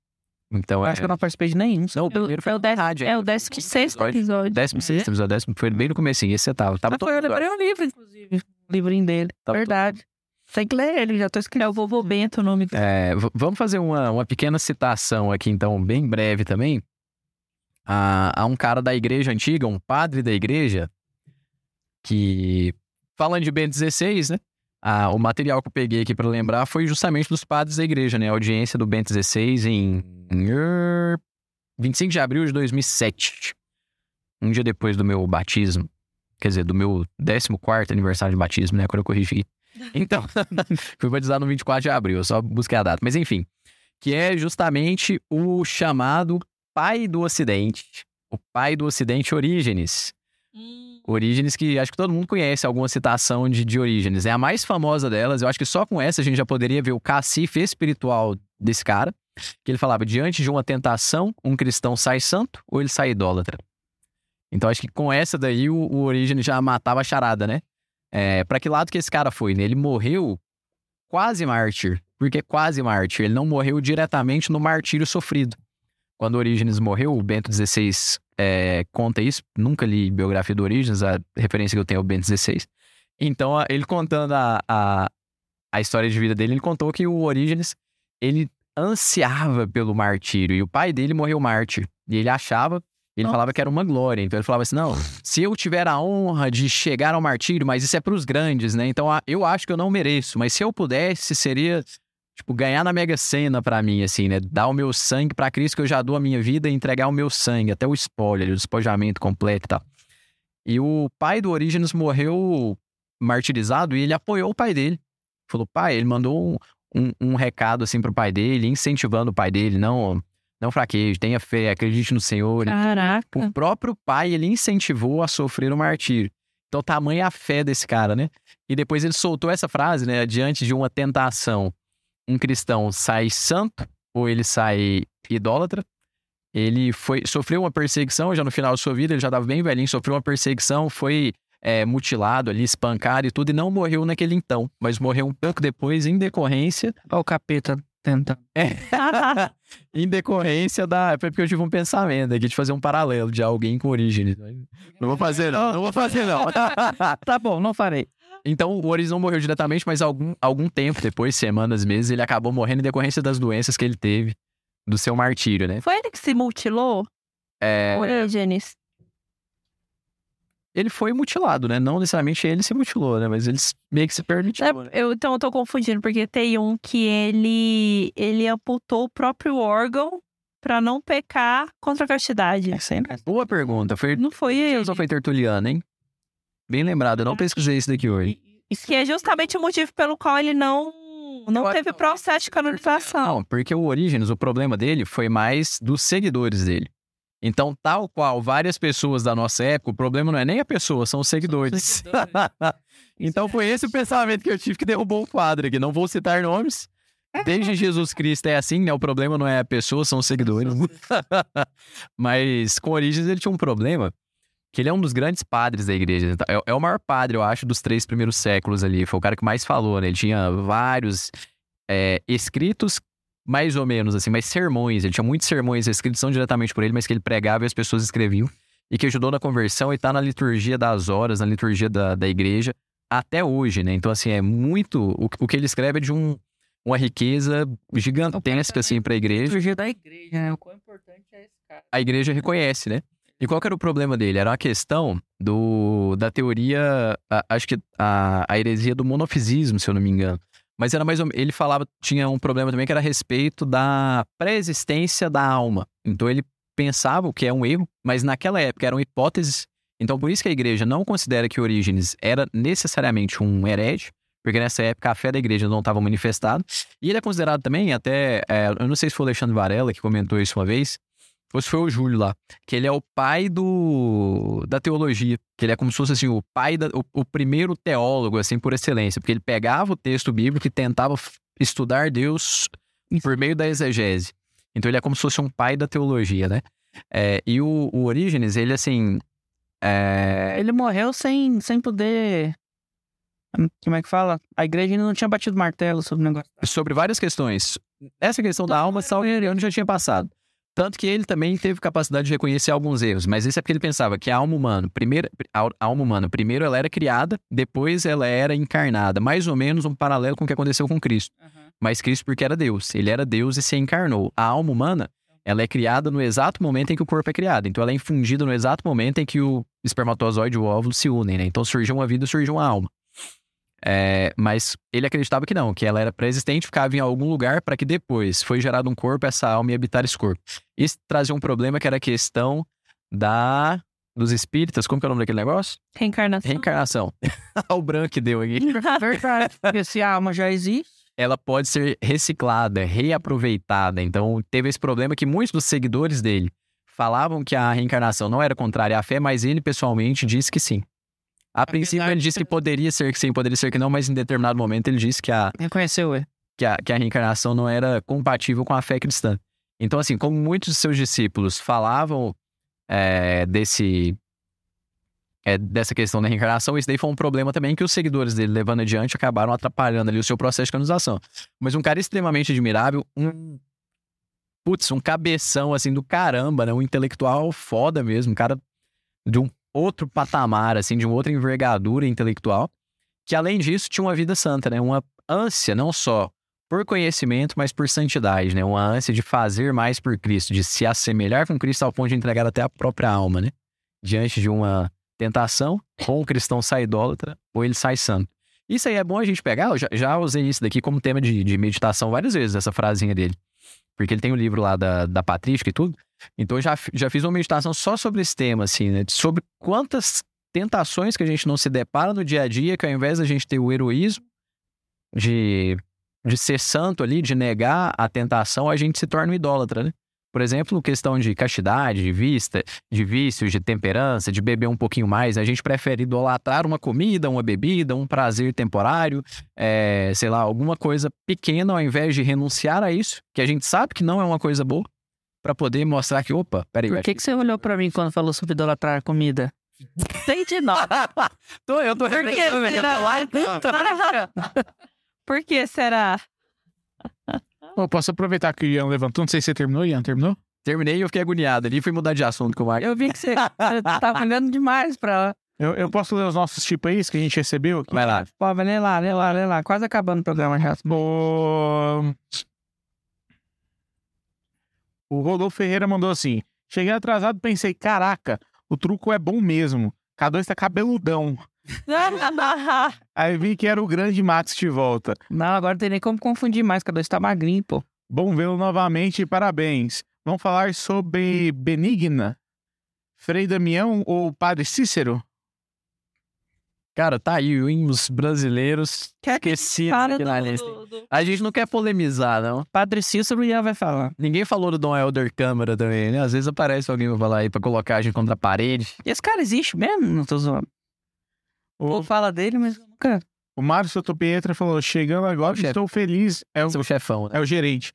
Então, acho que eu não participei de nenhum. Não, o primeiro foi o 16º episódio. 16º episódio, foi bem no comecinho, esse você tava. Eu lembrei um livro, inclusive. livrinho dele. Tá, verdade. Tudo. Tem que ler ele, já tô escrevendo. É o Vovô Bento o nome dele. É, vamos fazer uma pequena citação aqui, então, bem breve também. A um cara da igreja antiga, um padre da igreja, que, falando de Bento XVI, né? O material que eu peguei aqui para lembrar foi justamente dos padres da igreja, né? A audiência do Bento XVI em 25 de abril de 2007. Um dia depois do meu batismo. Quer dizer, do meu 14º aniversário de batismo, né? Quando eu corrigi. Então, fui batizado no 24 de abril, eu só busquei a data. Mas enfim, que é justamente o chamado pai do Ocidente. O pai do Ocidente, Orígenes. Orígenes, que acho que todo mundo conhece alguma citação de Orígenes. É a mais famosa delas. Eu acho que só com essa a gente já poderia ver o cacife espiritual desse cara. Que ele falava, diante de uma tentação, um cristão sai santo ou ele sai idólatra? Então acho que com essa daí o Orígenes já matava a charada, né? Pra que lado que esse cara foi, né? Ele morreu quase mártir. Porque quase mártir. Ele não morreu diretamente no martírio sofrido. Quando Orígenes morreu, o Bento XVI conta isso. Nunca li biografia do Orígenes, a referência que eu tenho é o Bento XVI. Então, ele contando a história de vida dele, ele contou que o Orígenes, ele ansiava pelo martírio. E o pai dele morreu mártir. E ele achava... Ele falava que era uma glória, então ele falava assim, não, se eu tiver a honra de chegar ao martírio, mas isso é pros grandes, né? Então eu acho que eu não mereço, mas se eu pudesse, seria, tipo, ganhar na Mega Sena pra mim, assim, né? Dar o meu sangue pra Cristo, que eu já dou a minha vida, e entregar o meu sangue, até o spoiler, o despojamento completo e tal. E o pai do Orígenes morreu martirizado e ele apoiou o pai dele. Falou, pai, ele mandou um recado, assim, pro pai dele, incentivando o pai dele, não fraqueje, tenha fé, acredite no Senhor. Caraca. O próprio pai, ele incentivou a sofrer o martírio. Então, tamanha a fé desse cara, né? E depois ele soltou essa frase, né? Diante de uma tentação, um cristão sai santo ou ele sai idólatra. Ele sofreu uma perseguição, já no final da sua vida, ele já estava bem velhinho, sofreu uma perseguição, foi mutilado ali, espancado e tudo, e não morreu naquele então, mas morreu um pouco depois, em decorrência... Olha o capeta... Em decorrência da... Foi porque eu tive um pensamento aqui de fazer um paralelo de alguém com Orígenes. Não vou fazer não. Tá bom, não farei. Então, o Orígenes não morreu diretamente, mas algum tempo depois, semanas, meses, ele acabou morrendo em decorrência das doenças que ele teve, do seu martírio, né? Foi ele que se mutilou? Orígenes. Ele foi mutilado, né? Não necessariamente ele se mutilou, né? Mas ele meio que se permitiu, né? Então, eu tô confundindo, porque tem um que ele amputou o próprio órgão pra não pecar contra a castidade. Boa pergunta. Não foi ele. Ou foi Tertuliano, hein? Bem lembrado, eu não pesquisei isso daqui hoje. Isso que é justamente o motivo pelo qual ele não teve processo de canonização. Não, porque o Orígenes, o problema dele foi mais dos seguidores dele. Então, tal qual várias pessoas da nossa época, o problema não é nem a pessoa, são os seguidores. Então, foi esse o pensamento que eu tive, que derrubou o quadro aqui. Não vou citar nomes. Desde Jesus Cristo é assim, né? O problema não é a pessoa, são os seguidores. Mas, com Orígenes, ele tinha um problema, que ele é um dos grandes padres da igreja. É o maior padre, eu acho, dos 3 primeiros séculos ali. Foi o cara que mais falou, né? Ele tinha vários escritos, mais ou menos, assim, mas sermões. Ele tinha muitos sermões escritos, não diretamente por ele, mas que ele pregava e as pessoas escreviam. E que ajudou na conversão e tá na liturgia das horas, na liturgia da igreja, até hoje, né? Então, assim, é muito... O que ele escreve é de uma riqueza gigantesca, assim, pra igreja. A liturgia da igreja, né? O quão importante é esse cara. A igreja reconhece, né? E qual que era o problema dele? Era uma questão da teoria... Acho que a heresia do monofisismo, se eu não me engano. Mas era mais ou menos, ele falava, tinha um problema também que era a respeito da pré-existência da alma. Então ele pensava, o que é um erro, mas naquela época eram hipóteses. Então por isso que a igreja não considera que Orígenes era necessariamente um herege, porque nessa época a fé da igreja não estava manifestada. E ele é considerado também, até, eu não sei se foi o Alexandre Varela que comentou isso uma vez, ou se foi o Júlio lá, que ele é o pai da teologia, que ele é como se fosse assim, o pai, o primeiro teólogo, assim, por excelência, porque ele pegava o texto bíblico e tentava estudar Deus por meio da exegese. Então ele é como se fosse um pai da teologia, né? E o Orígenes, ele assim... Ele morreu sem poder... Como é que fala? A igreja ainda não tinha batido martelo sobre o negócio. Sobre várias questões. Essa questão da alma, salvo engano, já tinha passado. Tanto que ele também teve capacidade de reconhecer alguns erros, mas isso é porque ele pensava que a alma humana primeiro ela era criada, depois ela era encarnada, mais ou menos um paralelo com o que aconteceu com Cristo. Uhum. Mas Cristo porque era Deus, ele era Deus e se encarnou. A alma humana, ela é criada no exato momento em que o corpo é criado, então ela é infundida no exato momento em que o espermatozoide e o óvulo se unem, né? Então surgiu uma vida e surgiu uma alma. Mas ele acreditava que não, que ela era pré-existente, ficava em algum lugar para que depois foi gerado um corpo, essa alma ia habitar esse corpo. Isso trazia um problema que era a questão dos espíritas, como que é o nome daquele negócio? Reencarnação. O branco que deu aqui. Verdade, porque se a alma já existe, ela pode ser reciclada, reaproveitada. Então teve esse problema que muitos dos seguidores dele falavam que a reencarnação não era contrária à fé, mas ele pessoalmente disse que sim. A princípio ele disse que poderia ser que sim, poderia ser que não, mas em determinado momento ele disse que a reencarnação não era compatível com a fé cristã. Então assim, como muitos de seus discípulos falavam dessa questão da reencarnação, isso daí foi um problema também que os seguidores dele, levando adiante, acabaram atrapalhando ali o seu processo de canonização. Mas um cara extremamente admirável, um cabeção assim do caramba, né? Um intelectual foda mesmo, um cara de um outro patamar, assim, de uma outra envergadura intelectual, que além disso tinha uma vida santa, né? Uma ânsia não só por conhecimento, mas por santidade, né? Uma ânsia de fazer mais por Cristo, de se assemelhar com Cristo ao ponto de entregar até a própria alma, né? Diante de uma tentação, ou o cristão sai idólatra, ou ele sai santo. Isso aí é bom a gente pegar, eu já usei isso daqui como tema de meditação várias vezes, essa frasinha dele. Porque ele tem um livro lá da Patrística e tudo. Então, eu já fiz uma meditação só sobre esse tema, assim, né? Sobre quantas tentações que a gente não se depara no dia a dia, que ao invés da gente ter o heroísmo de ser santo ali, de negar a tentação, a gente se torna um idólatra, né? Por exemplo, questão de castidade, de vista, de vícios, de temperança, de beber um pouquinho mais. A gente prefere idolatrar uma comida, uma bebida, um prazer temporário, alguma coisa pequena, ao invés de renunciar a isso, que a gente sabe que não é uma coisa boa, pra poder mostrar que, opa, peraí. Por que você olhou pra mim quando falou sobre idolatrar comida? Entendi, não. Eu tô refletindo. Por que será? Eu posso aproveitar que o Ian levantou? Não sei se você terminou, Ian. Terminou? Terminei e eu fiquei agoniado ali. Fui mudar de assunto com o Marcos. Eu vi que você tava olhando demais pra ela. Eu posso ler os nossos tipos aí, que a gente recebeu aqui? Vai lá. Pô, vai lê lá. Quase acabando o programa já. Bom... O Rodolfo Ferreira mandou assim: cheguei atrasado, pensei, caraca, o truco é bom mesmo. K2 tá cabeludão. Aí vi que era o grande Max de volta. Não, agora não tem nem como confundir mais, K2 tá magrinho, pô. Bom vê-lo novamente e parabéns. Vamos falar sobre Benigna, Frei Damião ou Padre Cícero? Cara, tá aí os brasileiros esquecidos aqui na lista. A gente não quer polemizar, não. Padre Cícero já vai falar. Ninguém falou do Dom Helder Câmara também, né? Às vezes aparece alguém pra falar aí, pra colocar a gente contra a parede. E esse cara existe mesmo? Não tô zoando. Ou fala dele, mas nunca... O Mário Sotopietra falou, chegando agora, estou feliz. É o seu chefão, né? É o gerente.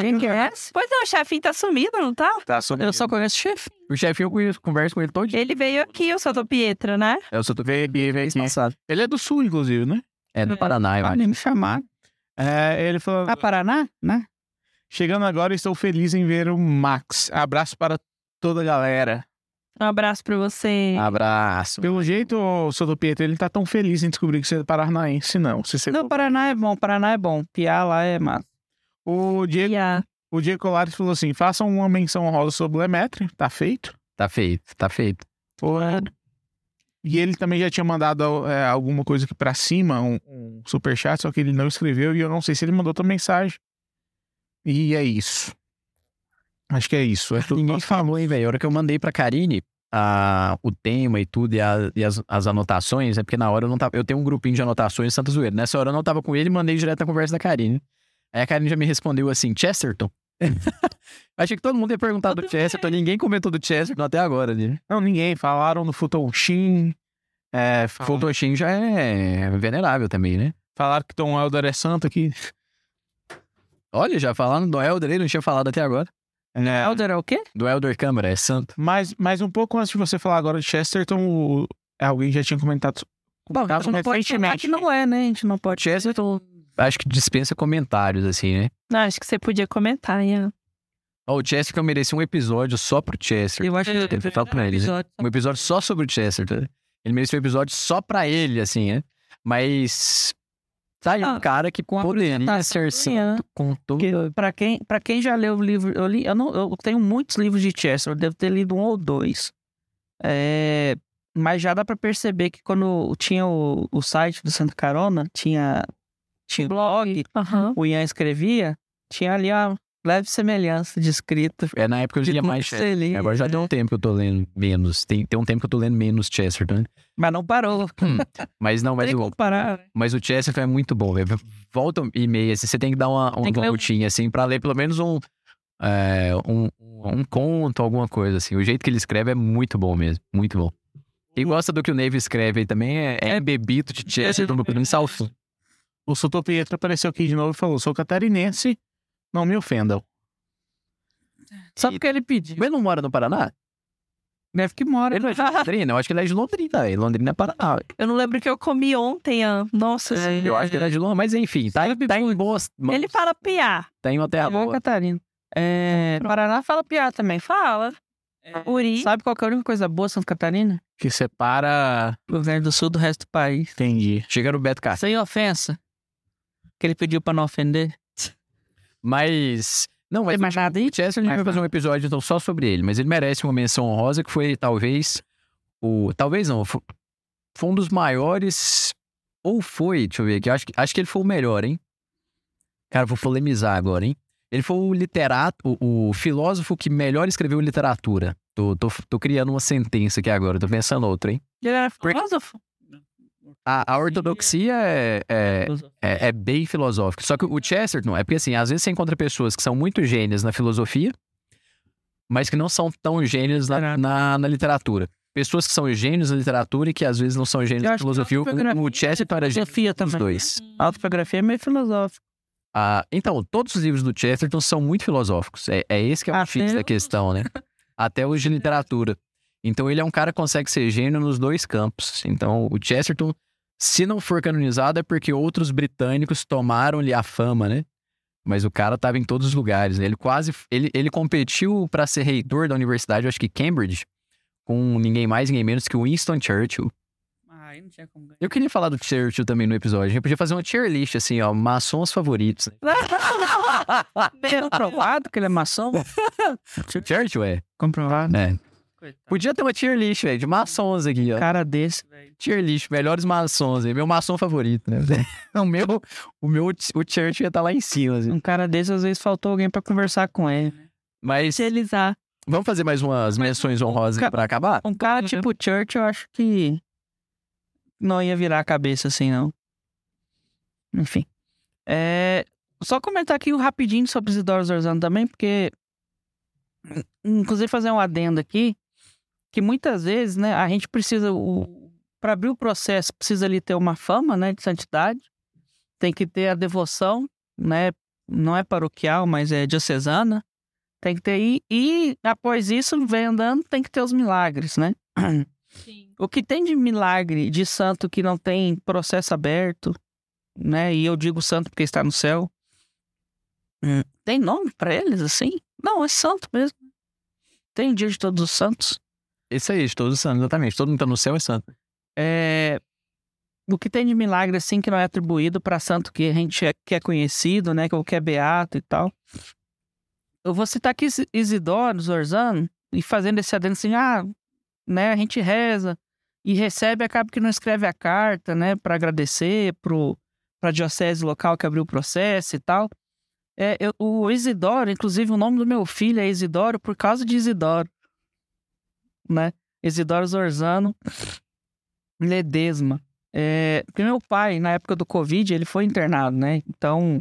Quem conhece? Pois não, o chefinho tá sumido, não tá? Tá sumido. Eu só conheço o chefinho. O chefinho eu conheço, converso com ele todo dia. Ele veio aqui, o Sotopietra, né? É, o Sotopietra veio aqui. Ele é do Sul, inclusive, né? É do Paraná, eu acho. Nem me chamaram. Ele falou... Ah, Paraná? Né? Chegando agora, estou feliz em ver o Max. Abraço para toda a galera. Um abraço pra você. Abraço. Pelo jeito, o Sotopietra, ele tá tão feliz em descobrir que você é paranaense, não. Não, Paraná é bom. Piá lá é massa. O Diego Colares falou assim, façam uma menção honrosa sobre o Lemaître. Tá feito. E ele também já tinha mandado alguma coisa aqui pra cima, um superchat, só que ele não escreveu e eu não sei se ele mandou outra mensagem. E é isso. Acho que é isso. Ninguém falou, hein, velho? A hora que eu mandei pra Karine o tema e tudo e as anotações, é porque na hora eu não tava... Eu tenho um grupinho de anotações Santa Zoeira. Nessa hora eu não tava com ele e mandei direto na conversa da Karine. Aí a Karine já me respondeu assim, Chesterton. Achei que todo mundo ia perguntar do Chesterton. Ninguém comentou do Chesterton até agora, né? Não, ninguém. Falaram do Futonshin. Futonshin já é venerável também, né? Falaram que Dom Helder é santo aqui. Olha, já falaram do Dom Helder, ele não tinha falado até agora. Helder é o quê? Do Helder Câmara, é santo. Mas um pouco antes de você falar agora de Chesterton, alguém já tinha comentado. Bom, a gente não pode. Chesterton, acho que dispensa comentários, assim, né? Não, acho que você podia comentar, Ian. Ó, o Chesterton merecia um episódio só pro Chesterton. Eu acho que ele fala pra ele, um episódio só sobre o Chesterton. Ele merecia um episódio só pra ele, assim, né? Mas tá aí um cara que poderia ser santo com tudo. Pra quem já leu o livro... Eu tenho muitos livros de Chesterton. Eu devo ter lido um ou dois. Mas já dá pra perceber que quando tinha o site do Santa Carona, tinha blog, o Ian escrevia, tinha ali a leve semelhança de escrita. Na época eu lia mais Chesterton. Agora já tem um tempo que eu tô lendo menos. Tem um tempo que eu tô lendo menos Chesterton, né? Mas não parou. Mas não parar, né? Mas o Chesterton é muito bom, velho. Volta e meia, você tem que dar uma voltinha, assim, pra ler pelo menos um conto, alguma coisa, assim. O jeito que ele escreve é muito bom mesmo, muito bom. Quem gosta do que o Neve escreve aí também é bebido de Chesterton, no Plano de Salto. O Souto Pietro apareceu aqui de novo e falou: sou catarinense, não me ofendam. Sabe o que ele pediu? Ele não mora no Paraná? Neve que mora. Ele não é de Londrina? Eu acho que ele é de Londrina, velho. Londrina é Paraná. Eu não lembro o que eu comi ontem, nossa. Eu acho que ele é de Londrina, mas enfim, tá em boas mãos. Ele fala piá. Tá em uma terra boa. Catarina. Paraná fala piá também, fala. Uri. Sabe qual que é a única coisa boa de Santa Catarina? Que separa o Rio Grande do Sul do resto do país. Entendi. Chega no Beto Castro. Sem ofensa. Que ele pediu pra não ofender. Mas... Não, mas... Tem mais nada aí? O Chesterton, a gente vai fazer um episódio então só sobre ele. Mas ele merece uma menção honrosa que foi talvez... Talvez não. Foi um dos maiores... Ou foi, deixa eu ver aqui. Acho que ele foi o melhor, hein? Cara, vou polemizar agora, hein? Ele foi o literato, o filósofo que melhor escreveu literatura. Tô criando uma sentença aqui agora, tô pensando outra, hein? Ele era filósofo? A ortodoxia é bem filosófica. Só que o Chesterton, porque assim, às vezes você encontra pessoas que são muito gênias na filosofia, mas que não são tão gênias na literatura. Pessoas que são gênios na literatura e que às vezes não são gênios na filosofia. O Chesterton era gênio dos dois. A autobiografia é meio filosófica. Então, todos os livros do Chesterton são muito filosóficos. É esse que é o difícil da questão, né? Até hoje de literatura. Então, ele é um cara que consegue ser gênio nos dois campos. Então, o Chesterton, se não for canonizado, é porque outros britânicos tomaram-lhe a fama, né? Mas o cara estava em todos os lugares, né? Ele competiu para ser reitor da universidade, eu acho que Cambridge, com ninguém mais, ninguém menos que o Winston Churchill. Eu queria falar do Churchill também no episódio. A gente podia fazer uma tier list, assim, ó. Maçons favoritos. Comprovado que ele é maçom? Churchill é. Comprovado. É. Coitado. Podia ter uma tier list, velho, de maçons aqui, ó. Cara desse, velho. Tier list, melhores maçons. Meu maçom favorito, né? O Churchill ia tá lá em cima, assim. Um cara desse, às vezes, faltou alguém pra conversar com ele. Mas... Vamos fazer mais umas menções honrosas pra acabar? Um cara tipo Churchill, eu acho que... não ia virar a cabeça assim, não. Enfim. Só comentar aqui rapidinho sobre Isidoro Zorzano também, porque... Inclusive fazer um adendo aqui, que muitas vezes, né, a gente precisa... Para abrir o processo, precisa ali ter uma fama, né, de santidade. Tem que ter a devoção, né? Não é paroquial, mas é diocesana. Tem que ter... E após isso, vem andando, tem que ter os milagres, né? Sim. O que tem de milagre de santo que não tem processo aberto, né? E eu digo santo porque está no céu. Tem nome pra eles, assim? Não, é santo mesmo. Tem o dia de todos os santos. Isso aí, de todos os santos, exatamente. Todo mundo que está no céu é santo. O que tem de milagre, assim, que não é atribuído pra santo que a gente que é conhecido, né? Ou que é beato e tal. Eu vou citar aqui Isidoro Zorzano e fazendo esse adendo assim, né, a gente reza e recebe, acaba que não escreve a carta, né, para agradecer para a diocese local que abriu o processo e tal. O Isidoro, inclusive o nome do meu filho é Isidoro por causa de Isidoro, né? Isidoro Zorzano Ledesma. Porque meu pai, na época do Covid, ele foi internado, né? Então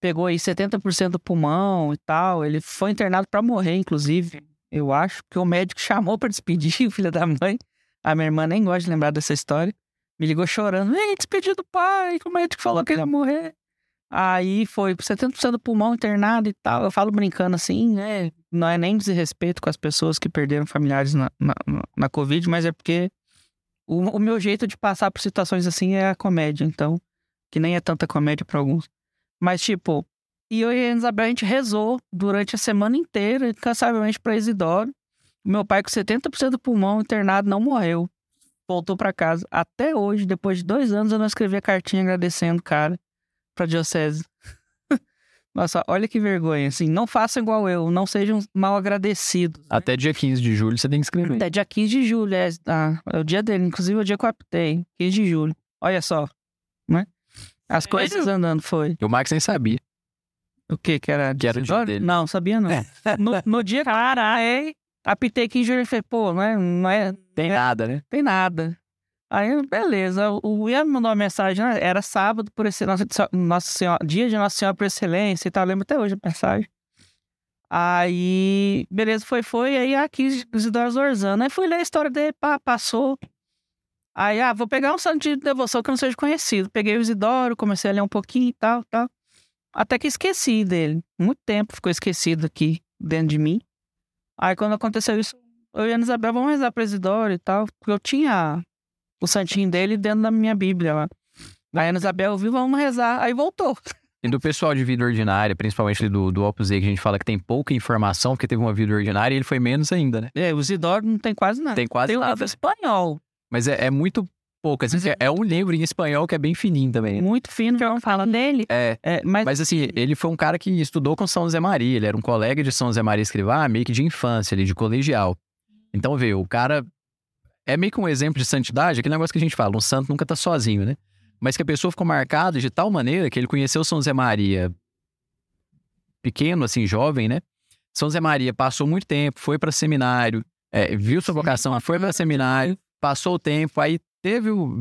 pegou aí 70% do pulmão e tal. Ele foi internado para morrer, inclusive. Eu acho que o médico chamou pra despedir o filho da mãe. A minha irmã nem gosta de lembrar dessa história. Me ligou chorando. Despediu do pai, que o médico falou que ele ia morrer. Aí foi 70% do pulmão internado e tal. Eu falo brincando assim, né? Não é nem desrespeito com as pessoas que perderam familiares na Covid, mas é porque o meu jeito de passar por situações assim é a comédia. Então, que nem é tanta comédia pra alguns. Mas, tipo, E eu e a Isabel, a gente rezou durante a semana inteira, incansavelmente, para Isidoro. Meu pai, com 70% do pulmão internado, não morreu. Voltou para casa. Até hoje, depois de 2 anos, eu não escrevi a cartinha agradecendo, cara, para a diocese. Nossa, olha que vergonha. Assim, não façam igual eu, não sejam mal agradecidos. Né? Até dia 15 de julho você tem que escrever. Até dia 15 de julho, é o dia dele. Inclusive, é o dia que eu optei, 15 de julho. Olha só, né? As coisas andando, foi. E o Max nem sabia. O quê? Que era o dia dele. Não, sabia não. É. No dia, carai, apitei aqui em julho e falei, pô, não é... Tem nada, né? Tem nada. Aí, beleza. O Ian me mandou uma mensagem, né? Era sábado, por esse Nossa Senhora, dia de Nossa Senhora por Excelência e tal, eu lembro até hoje a mensagem. Aí, beleza, foi, aí aqui, Isidoro Zorzano. Aí fui ler a história dele, passou. Aí, vou pegar um santo de devoção que eu não seja conhecido. Peguei o Isidoro, comecei a ler um pouquinho e tal. Até que esqueci dele. Muito tempo ficou esquecido aqui dentro de mim. Aí quando aconteceu isso, eu e a Isabel, vamos rezar para Isidoro e tal. Porque eu tinha o santinho dele dentro da minha Bíblia lá. Aí a Isabel viu, vamos rezar. Aí voltou. E do pessoal de vida ordinária, principalmente do Opus Dei, que a gente fala que tem pouca informação, porque teve uma vida ordinária e ele foi menos ainda, né? É, o Isidoro não tem quase nada. Tem nada. O livro espanhol. Mas é muito... Poucas. É um livro em espanhol que é bem fininho também. Né? Muito fino, que não fala dele. Mas assim, ele foi um cara que estudou com São José Maria. Ele era um colega de São José Maria Escrivá, meio que de infância ali, de colegial. Então, vê, o cara é meio que um exemplo de santidade, aquele negócio que a gente fala, um santo nunca tá sozinho, né? Mas que a pessoa ficou marcada de tal maneira que ele conheceu São José Maria pequeno, assim, jovem, né? São José Maria passou muito tempo, foi pra seminário, viu sua vocação, foi pra seminário, passou o tempo, aí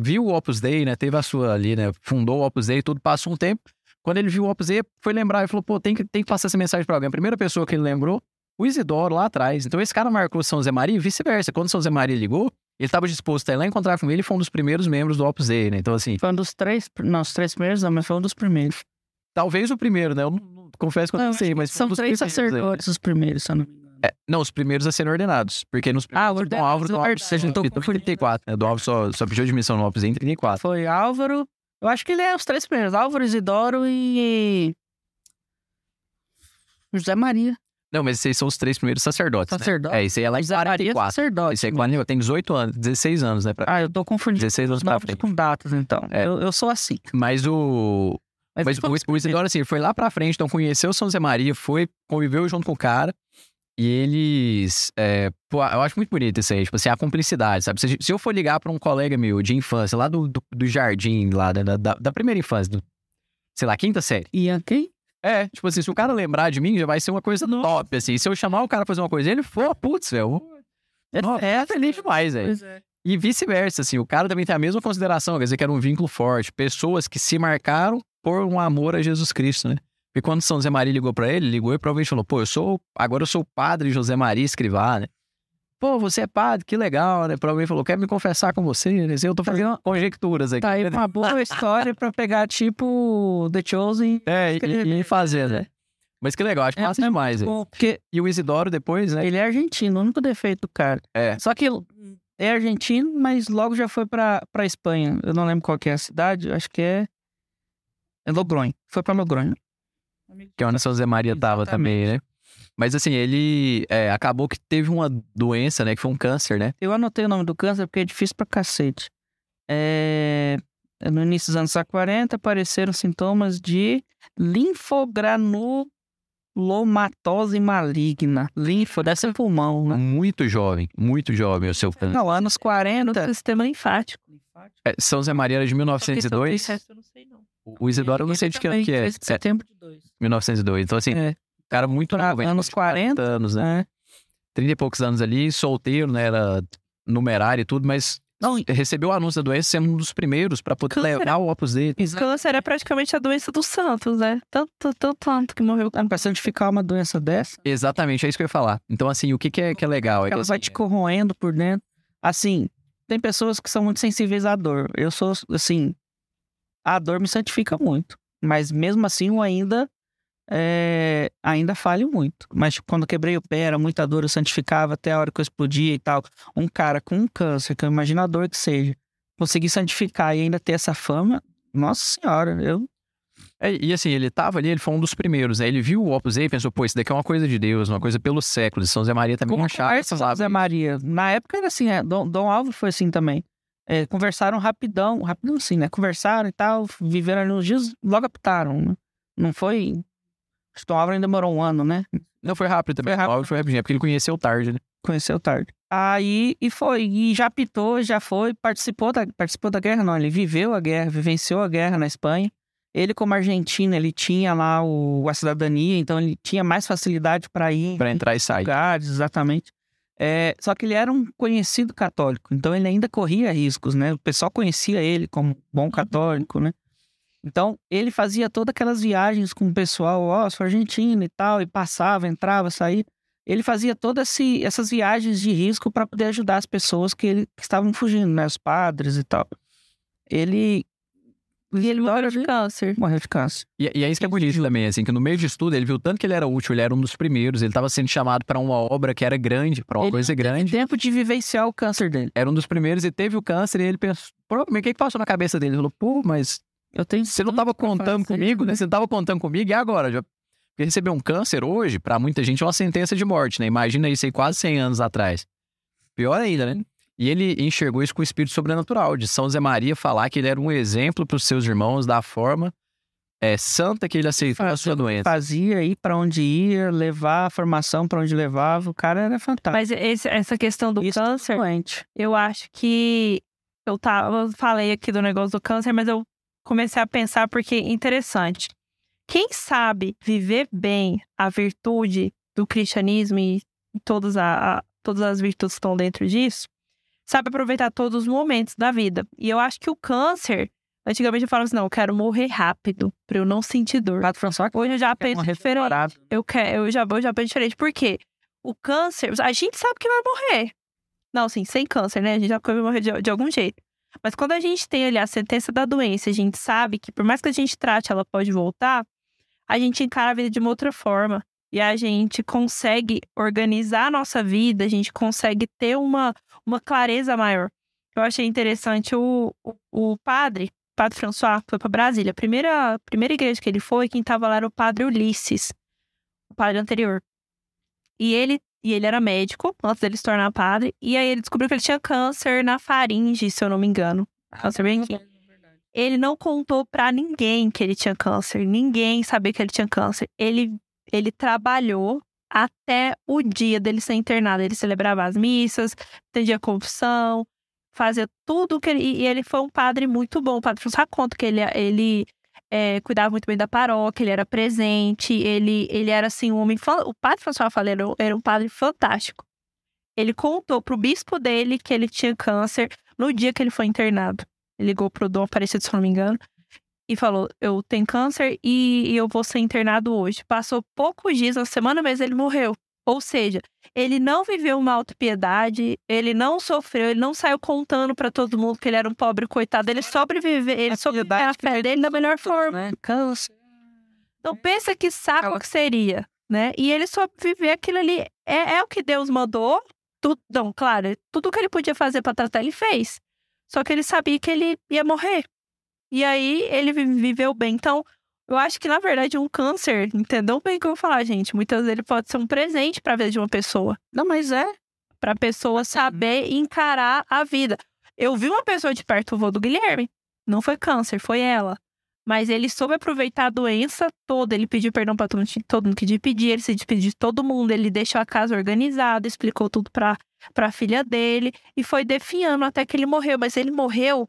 viu o Opus Dei, né? Teve a sua ali, né? Fundou o Opus Dei, tudo, passou um tempo. Quando ele viu o Opus Dei, foi lembrar e falou, pô, tem que passar essa mensagem pra alguém. A primeira pessoa que ele lembrou, o Isidoro, lá atrás. Então esse cara marcou São José Maria e vice-versa. Quando São José Maria ligou, ele estava disposto a ir lá encontrar a família e foi um dos primeiros membros do Opus Dei, né? Então assim... Foi um dos três... Não, os três primeiros não, mas foi um dos primeiros. Talvez o primeiro, né? Eu não confesso que eu não sei, mas... São três sacerdotes os primeiros, se eu não me engano. Não, os primeiros a serem ordenados, porque nos primeiros... Dom Álvaro se juntou com 34, né? Dom Álvaro só pediu admissão no Opus Dei em 34. Foi Álvaro, eu acho que ele é os três primeiros, Álvaro, Isidoro e... José Maria. Não, mas esses são os três primeiros sacerdotes, né? É, isso aí é lá em 44. Isso aí é tem 18 anos, 16 anos, né? Eu tô confundindo 16 anos pra frente. Com datas, então. Eu sou assim. Mas o Isidoro, assim, foi lá pra frente, então conheceu São José Maria, conviveu junto com o cara... E eles... eu acho muito bonito isso aí. Tipo assim, a cumplicidade, sabe? Se eu for ligar pra um colega meu de infância, lá do jardim, lá da primeira infância, quinta série. E a quem? Tipo assim, se o cara lembrar de mim, já vai ser uma coisa top, assim. Se eu chamar o cara pra fazer uma coisa, ele for, putz, velho. É feliz demais, velho. Pois é. E vice-versa, assim. O cara também tem a mesma consideração, quer dizer, que era um vínculo forte. Pessoas que se marcaram por um amor a Jesus Cristo, né? Porque quando São José Maria ligou pra ele, e provavelmente falou, pô, agora eu sou o padre José Maria Escrivá, né? Pô, você é padre, que legal, né? Provavelmente falou, quer me confessar com você? Eu tô fazendo conjecturas aqui. Tá aí uma boa história pra pegar, tipo, The Chosen. E fazer, né? Mas que legal, acho que passa demais. Bom, porque... E o Isidoro depois, né? Ele é argentino, o único defeito do cara. Só que é argentino, mas logo já foi pra Espanha. Eu não lembro qual que é a cidade, acho que é Logronho. Foi pra Logronho, né? Que é onde São José Maria tava também, né? Mas assim, ele acabou que teve uma doença, né? Que foi um câncer, né? Eu anotei o nome do câncer porque é difícil pra cacete. No início dos anos 40, apareceram sintomas de linfogranulomatose maligna. Deve ser pulmão, né? Muito jovem o seu câncer. Não, anos 40... O sistema linfático. São José Maria era de 1902? Eu não sei, não. O Isidoro, eu não sei de que ano que é. Setembro de 1902. Então, assim, cara muito novo. Anos 40. Anos, né? 30 e poucos anos ali, solteiro, né? Era numerário e tudo, mas recebeu o anúncio da doença sendo um dos primeiros pra poder levar o Opus Dei. Câncer é praticamente a doença dos santos, né? Tanto que morreu. Pra santificar uma doença dessa. Exatamente, é isso que eu ia falar. Então, assim, o que é legal? Ela vai te corroendo por dentro. Assim, tem pessoas que são muito sensíveis à dor. Eu sou, assim... A dor me santifica muito, mas mesmo assim eu ainda falho muito. Mas quando eu quebrei o pé, era muita dor, eu santificava até a hora que eu explodia e tal. Um cara com um câncer, que eu imagino a dor que seja, conseguir santificar e ainda ter essa fama, nossa senhora, eu... E assim, ele estava ali, ele foi um dos primeiros, né? Ele viu o Opus Dei e pensou, pô, isso daqui é uma coisa de Deus, uma coisa pelo século. E São Zé Maria também achava. São Zé Maria, na época era assim, é, Dom Álvaro foi assim também. É, conversaram rapidão assim, né? Conversaram e tal, viveram ali uns dias, logo apitaram, né? Não foi... Acho que Dom Álvaro ainda demorou um ano, né? Não, foi rápido também. Dom Álvaro foi rapidinho, porque ele conheceu tarde, né? Conheceu tarde. Aí, e foi, e já apitou, já foi, participou da guerra, não, ele viveu a guerra, vivenciou a guerra na Espanha. Ele, como argentino, ele tinha lá a cidadania, então ele tinha mais facilidade para ir... Para entrar e sair. Lugares, exatamente. É, só que ele era um conhecido católico, então ele ainda corria riscos, né? O pessoal conhecia ele como bom católico, né? Então, ele fazia todas aquelas viagens com o pessoal, sou argentino e tal, e passava, entrava, saía. Ele fazia todas essas viagens de risco para poder ajudar as pessoas que estavam fugindo, né? Os padres e tal. Ele morreu de câncer. E é isso que é bonito também, assim, que no meio disso tudo ele viu tanto que ele era útil, ele era um dos primeiros, ele estava sendo chamado para uma obra que era grande, para uma coisa grande. Ele teve tempo de vivenciar o câncer dele. Era um dos primeiros e teve o câncer e ele pensou, o que passou na cabeça dele? Ele falou, pô, mas você não estava contando comigo, né? Você não estava contando comigo e agora? Porque receber um câncer hoje, para muita gente, é uma sentença de morte, né? Imagina isso aí quase 100 anos atrás. Pior ainda, né? E ele enxergou isso com o espírito sobrenatural, de São Zé Maria falar que ele era um exemplo para os seus irmãos da forma santa que ele aceitou a sua doença. Fazia, ir para onde ia, levar a formação para onde levava, o cara era fantástico. Mas essa questão do isso câncer, eu acho que... Eu falei aqui do negócio do câncer, mas eu comecei a pensar porque é interessante. Quem sabe viver bem a virtude do cristianismo e todas as virtudes que estão dentro disso, sabe aproveitar todos os momentos da vida. E eu acho que o câncer, antigamente eu falava assim, não, eu quero morrer rápido, pra eu não sentir dor. Hoje eu já penso diferente. Eu já penso diferente. Por quê? O câncer, a gente sabe que vai morrer. Não, assim, sem câncer, né? A gente já vai morrer de algum jeito. Mas quando a gente tem ali a sentença da doença, a gente sabe que por mais que a gente trate, ela pode voltar, a gente encara a vida de uma outra forma. E a gente consegue organizar a nossa vida, a gente consegue ter uma clareza maior. Eu achei interessante o padre François, foi para Brasília. A primeira igreja que ele foi, quem estava lá era o padre Ulisses, o padre anterior. E ele era médico, antes dele se tornar padre. E aí ele descobriu que ele tinha câncer na faringe, se eu não me engano. Câncer bem aqui. Ele não contou para ninguém que ele tinha câncer. Ninguém sabia que ele tinha câncer. Ele trabalhou até o dia dele ser internado. Ele celebrava as missas, atendia a confissão, fazia tudo que ele... E ele foi um padre muito bom. O padre François conta que ele cuidava muito bem da paróquia, ele era presente, ele era assim um homem... O padre François falou, era um padre fantástico. Ele contou pro bispo dele que ele tinha câncer no dia que ele foi internado. Ele ligou pro Dom Aparecido, se não me engano. E falou, eu tenho câncer e eu vou ser internado hoje. Passou poucos dias, uma semana mesmo, ele morreu. Ou seja, ele não viveu uma autopiedade, ele não sofreu, ele não saiu contando pra todo mundo que ele era um pobre coitado. Ele sobreviveu, ele sobreviveu a fé dele da melhor forma. Né? Câncer. Então pensa que saco que seria, né? E ele sobreviveu aquilo ali. É o que Deus mandou. Não, claro, tudo que ele podia fazer pra tratar, ele fez. Só que ele sabia que ele ia morrer. E aí, ele viveu bem. Então, eu acho que, na verdade, um câncer, entendam bem o que eu vou falar, gente. Muitas vezes ele pode ser um presente para a vida de uma pessoa. Não, mas é. Para a pessoa saber encarar a vida. Eu vi uma pessoa de perto, o vô do Guilherme. Não foi câncer, foi ela. Mas ele soube aproveitar a doença toda. Ele pediu perdão para todo mundo que devia pedir. Ele se despediu de todo mundo. Ele deixou a casa organizada, explicou tudo para a filha dele. E foi definhando até que ele morreu. Mas ele morreu...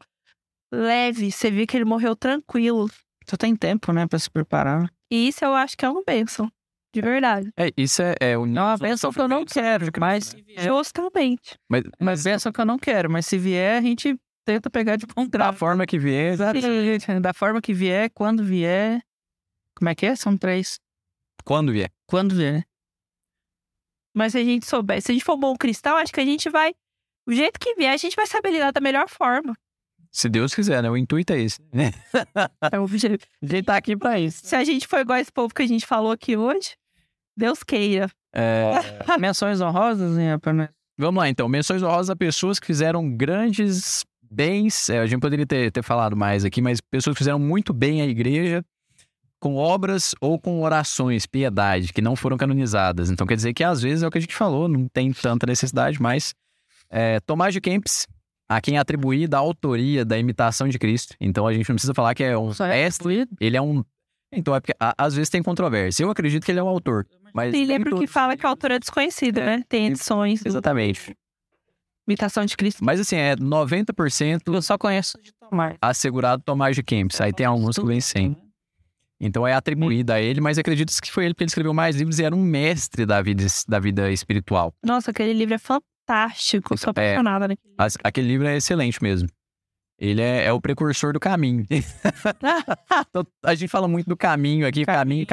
leve, você viu que ele morreu tranquilo. Só tem tempo, né, pra se preparar. E isso eu acho que é uma bênção, de verdade. Uma bênção que eu não quero, mas... Justamente. Mas bênção que eu não quero, mas se vier, a gente tenta pegar de bom grado. Da forma que vier. Exatamente. Sim. Da forma que vier, quando vier... Como é que é? São 3. Quando vier. Quando vier, né? Mas se a gente souber, se a gente for bom cristão, acho que a gente vai... O jeito que vier, a gente vai saber lidar da melhor forma. Se Deus quiser, né? O intuito é esse, né? É o objetivo. Ele tá aqui pra isso. Se a gente for igual esse povo que a gente falou aqui hoje, Deus queira. Menções honrosas, né? Vamos lá, então. Menções honrosas a pessoas que fizeram grandes bens. A gente poderia ter falado mais aqui, mas pessoas que fizeram muito bem à igreja. com obras ou com orações, piedade, que não foram canonizadas. Então quer dizer que às vezes é o que a gente falou, não tem tanta necessidade, mas Tomás de Kempis, a quem atribuir da autoria da Imitação de Cristo. Então a gente não precisa falar que é um mestre, ele é um... Então é porque às vezes tem controvérsia. Eu acredito que ele é o autor. Mas e lembra que fala que o autor é desconhecido, né? Tem edições. Exatamente. Imitação de Cristo. Mas assim, 90%... Eu só conheço de Tomás. Assegurado Tomás de Kempis. Aí tem alguns que vêm sem. Então é atribuído a ele, mas acredito que foi ele porque ele escreveu mais livros e era um mestre da vida espiritual. Nossa, aquele livro é fantástico. Sou apaixonada naquele livro. Aquele livro é excelente mesmo. Ele é o precursor do caminho. Então, a gente fala muito do caminho aqui, caminho.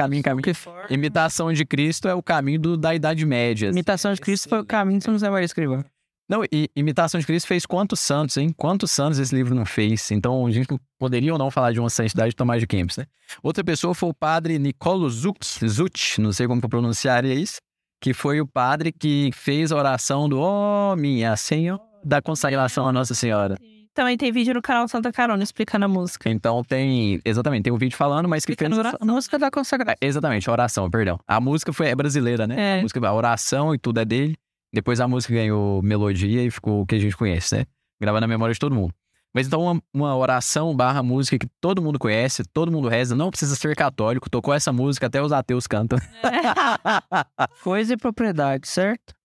Imitação de Cristo é o caminho da Idade Média. Imitação de Cristo foi o caminho de São José Maria Escrivá. Não, e Imitação de Cristo fez quantos santos, hein? Quantos santos esse livro não fez? Então, a gente poderia ou não falar de uma santidade de Tomás de Kempis, né? Outra pessoa foi o padre Nicolo Zuch, não sei como eu pronunciaria isso, que foi o padre que fez a oração do "Oh, minha Senhora", da consagração à Nossa Senhora. Também tem vídeo no canal Santa Carona explicando a música. Então tem, exatamente, tem um vídeo falando, mas que fez... A música da consagração. Exatamente, a oração, perdão. A música é brasileira, né? É. A oração e tudo é dele. Depois a música ganhou melodia e ficou o que a gente conhece, né? Gravando na memória de todo mundo. Mas então uma oração / música que todo mundo conhece, todo mundo reza, não precisa ser católico. Tocou essa música, até os ateus cantam. Coisa e propriedade, certo?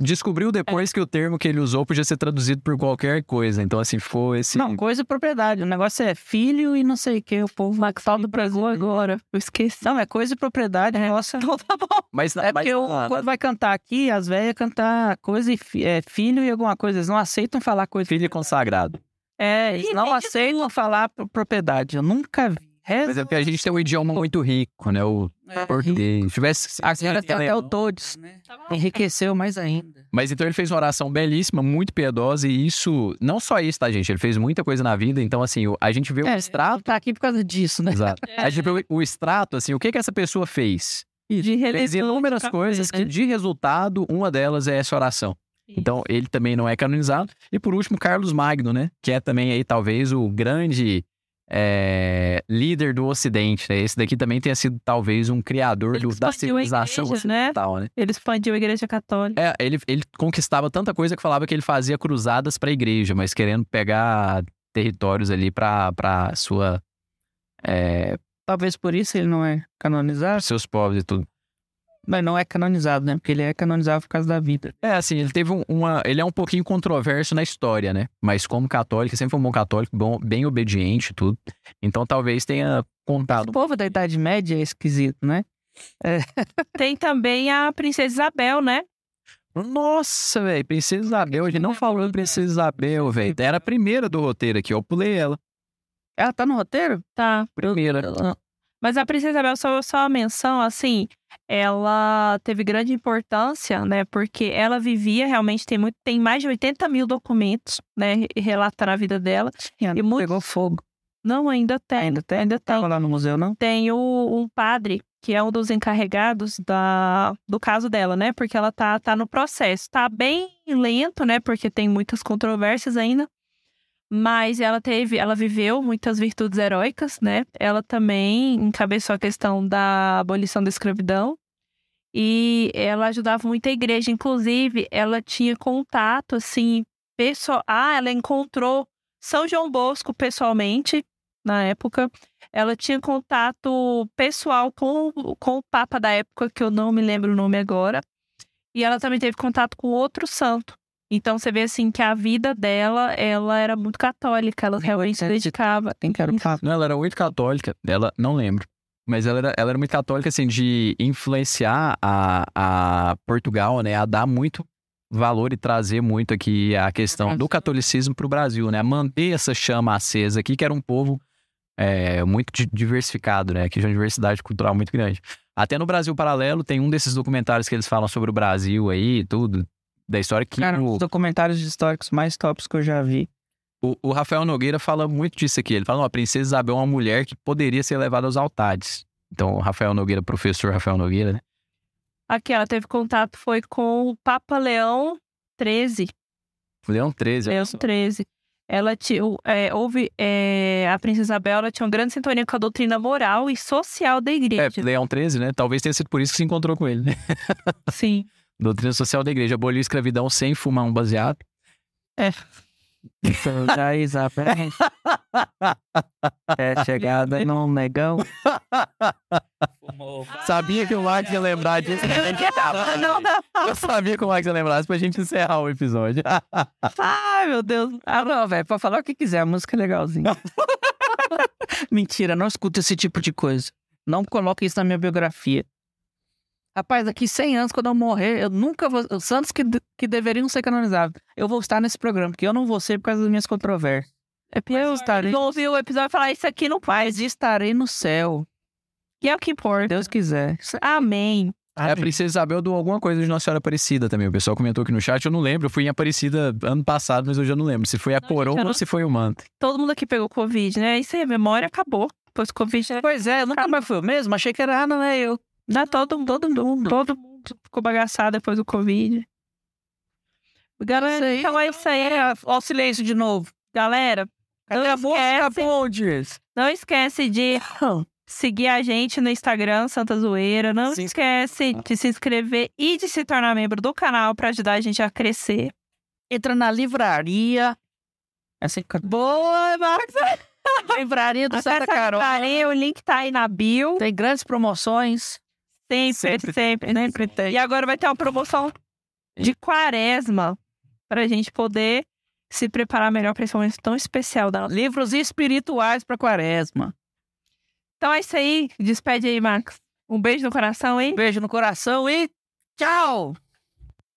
Descobriu depois que o termo que ele usou podia ser traduzido por qualquer coisa. Então, assim, foi esse... Não, coisa e propriedade. O negócio é filho e não sei o que. O povo Maxal do Brasil agora. Eu esqueci. Não, é coisa e propriedade. O negócio não tá bom. Quando vai cantar aqui, as velhas cantar coisa e filho e alguma coisa. Eles não aceitam falar coisa... Filho e consagrado. Eles não aceitam falar propriedade. Eu nunca vi. Mas é porque a gente tem um idioma muito rico, né? O português. A senhora tem até o todos, né? Enriqueceu mais ainda. Mas então ele fez uma oração belíssima, muito piedosa, e isso... Não só isso, tá, gente? Ele fez muita coisa na vida, então, assim, a gente vê o extrato... Tá aqui por causa disso, né? Exato. A gente vê o extrato, assim, o que essa pessoa fez? Fez inúmeras coisas que, de resultado, uma delas é essa oração. Então, ele também não é canonizado. E, por último, Carlos Magno, né? Que é também aí, talvez, o grande... líder do Ocidente, né? Esse daqui também tenha sido talvez um criador da civilização ocidental, né? Ele expandiu a igreja católica. Ele conquistava tanta coisa que falava que ele fazia cruzadas para a igreja, mas querendo pegar territórios ali para sua... Talvez por isso ele não é canonizado. Seus povos e tudo. Mas não é canonizado, né? Porque ele é canonizado por causa da vida. Assim, ele teve ele é um pouquinho controverso na história, né? Mas como católico, sempre foi um bom católico, bem obediente e tudo. Então talvez tenha contado. O povo da Idade Média é esquisito, né? Tem também a Princesa Isabel, né? Nossa, velho, Princesa Isabel. A gente não falou de Princesa Isabel, velho. Era a primeira do roteiro aqui, eu pulei ela. Ela tá no roteiro? Tá. Primeira. Mas a Princesa Isabel, só uma menção, assim, ela teve grande importância, né? Porque ela vivia, realmente, tem mais de 80 mil documentos, né? Relatando a vida dela. E muito... Pegou fogo. Não, ainda tem. Ainda tem. Tava lá no museu, não? Tem um padre, que é um dos encarregados do caso dela, né? Porque ela tá no processo. Tá bem lento, né? Porque tem muitas controvérsias ainda. Mas ela viveu muitas virtudes heróicas, né? Ela também encabeçou a questão da abolição da escravidão. E ela ajudava muito a igreja. Inclusive, ela tinha contato, assim, pessoal. Ela encontrou São João Bosco pessoalmente, na época. Ela tinha contato pessoal com o Papa da época, que eu não me lembro o nome agora. E ela também teve contato com outro santo. Então, você vê, assim, que a vida dela, ela era muito católica. Ela realmente se dedicava. Não, ela era muito católica. Ela, não lembro. Mas ela era muito católica, assim, de influenciar a Portugal, né? A dar muito valor e trazer muito aqui a questão do catolicismo para o Brasil, né? A manter essa chama acesa aqui, que era um povo muito diversificado, né? Que tinha uma diversidade cultural muito grande. Até no Brasil Paralelo, tem um desses documentários que eles falam sobre o Brasil aí e tudo... da história que... Cara, um dos documentários históricos mais tops que eu já vi. O Rafael Nogueira fala muito disso aqui. Ele fala, a Princesa Isabel é uma mulher que poderia ser levada aos altares. Então, o Rafael Nogueira, professor Rafael Nogueira, né? Aqui, ela teve contato, foi com o Papa Leão XIII. Leão XIII. ela a Princesa Isabel, ela tinha uma grande sintonia com a doutrina moral e social da igreja. Leão XIII, né? Talvez tenha sido por isso que se encontrou com ele, né? Sim. Doutrina social da igreja. Aboliu a escravidão sem fumar um baseado. É. Então, já Isabel é chegada num negão. Sabia que o Max ia lembrar disso. Eu sabia que o Max ia lembrar disso pra gente encerrar o episódio. Ai, meu Deus. Ah, não, velho, pode falar o que quiser, a música é legalzinha. Mentira, não escuta esse tipo de coisa. Não coloque isso na minha biografia. Rapaz, daqui 100 anos, quando eu morrer, eu nunca vou... Os santos que deveriam ser canonizados, eu vou estar nesse programa, porque eu não vou ser por causa das minhas controvérsias. É pior, eu estarei... Vou ouvir o episódio e falar, isso aqui não faz. Estarei no céu. E é o que importa. Deus quiser. Amém. A Princesa Isabel doou alguma coisa de Nossa Senhora Aparecida também. O pessoal comentou aqui no chat, eu não lembro. Eu fui em Aparecida ano passado, mas eu já não lembro. Se foi a coroa ou se foi o manto. Todo mundo aqui pegou Covid, né? Isso aí, a memória acabou. Depois do Covid... Pois é, eu nunca mais fui eu mesmo. Achei que era, não é eu. Não, todo mundo ficou bagaçado depois do Covid. Galera, então é isso aí. Ó, o silêncio de novo. Galera, não esquece de seguir a gente no Instagram, Santa Zoeira. Não esquece de se inscrever e de se tornar membro do canal para ajudar a gente a crescer. Entra na livraria. Boa, Marcos! Livraria do Santa Carol. O link tá aí na bio. Tem grandes promoções. Sempre tem. E agora vai ter uma promoção de quaresma pra gente poder se preparar melhor pra esse momento tão especial da... Livros espirituais pra quaresma. Então é isso aí. Despede aí, Max. Um beijo no coração, hein? Um beijo no coração e tchau!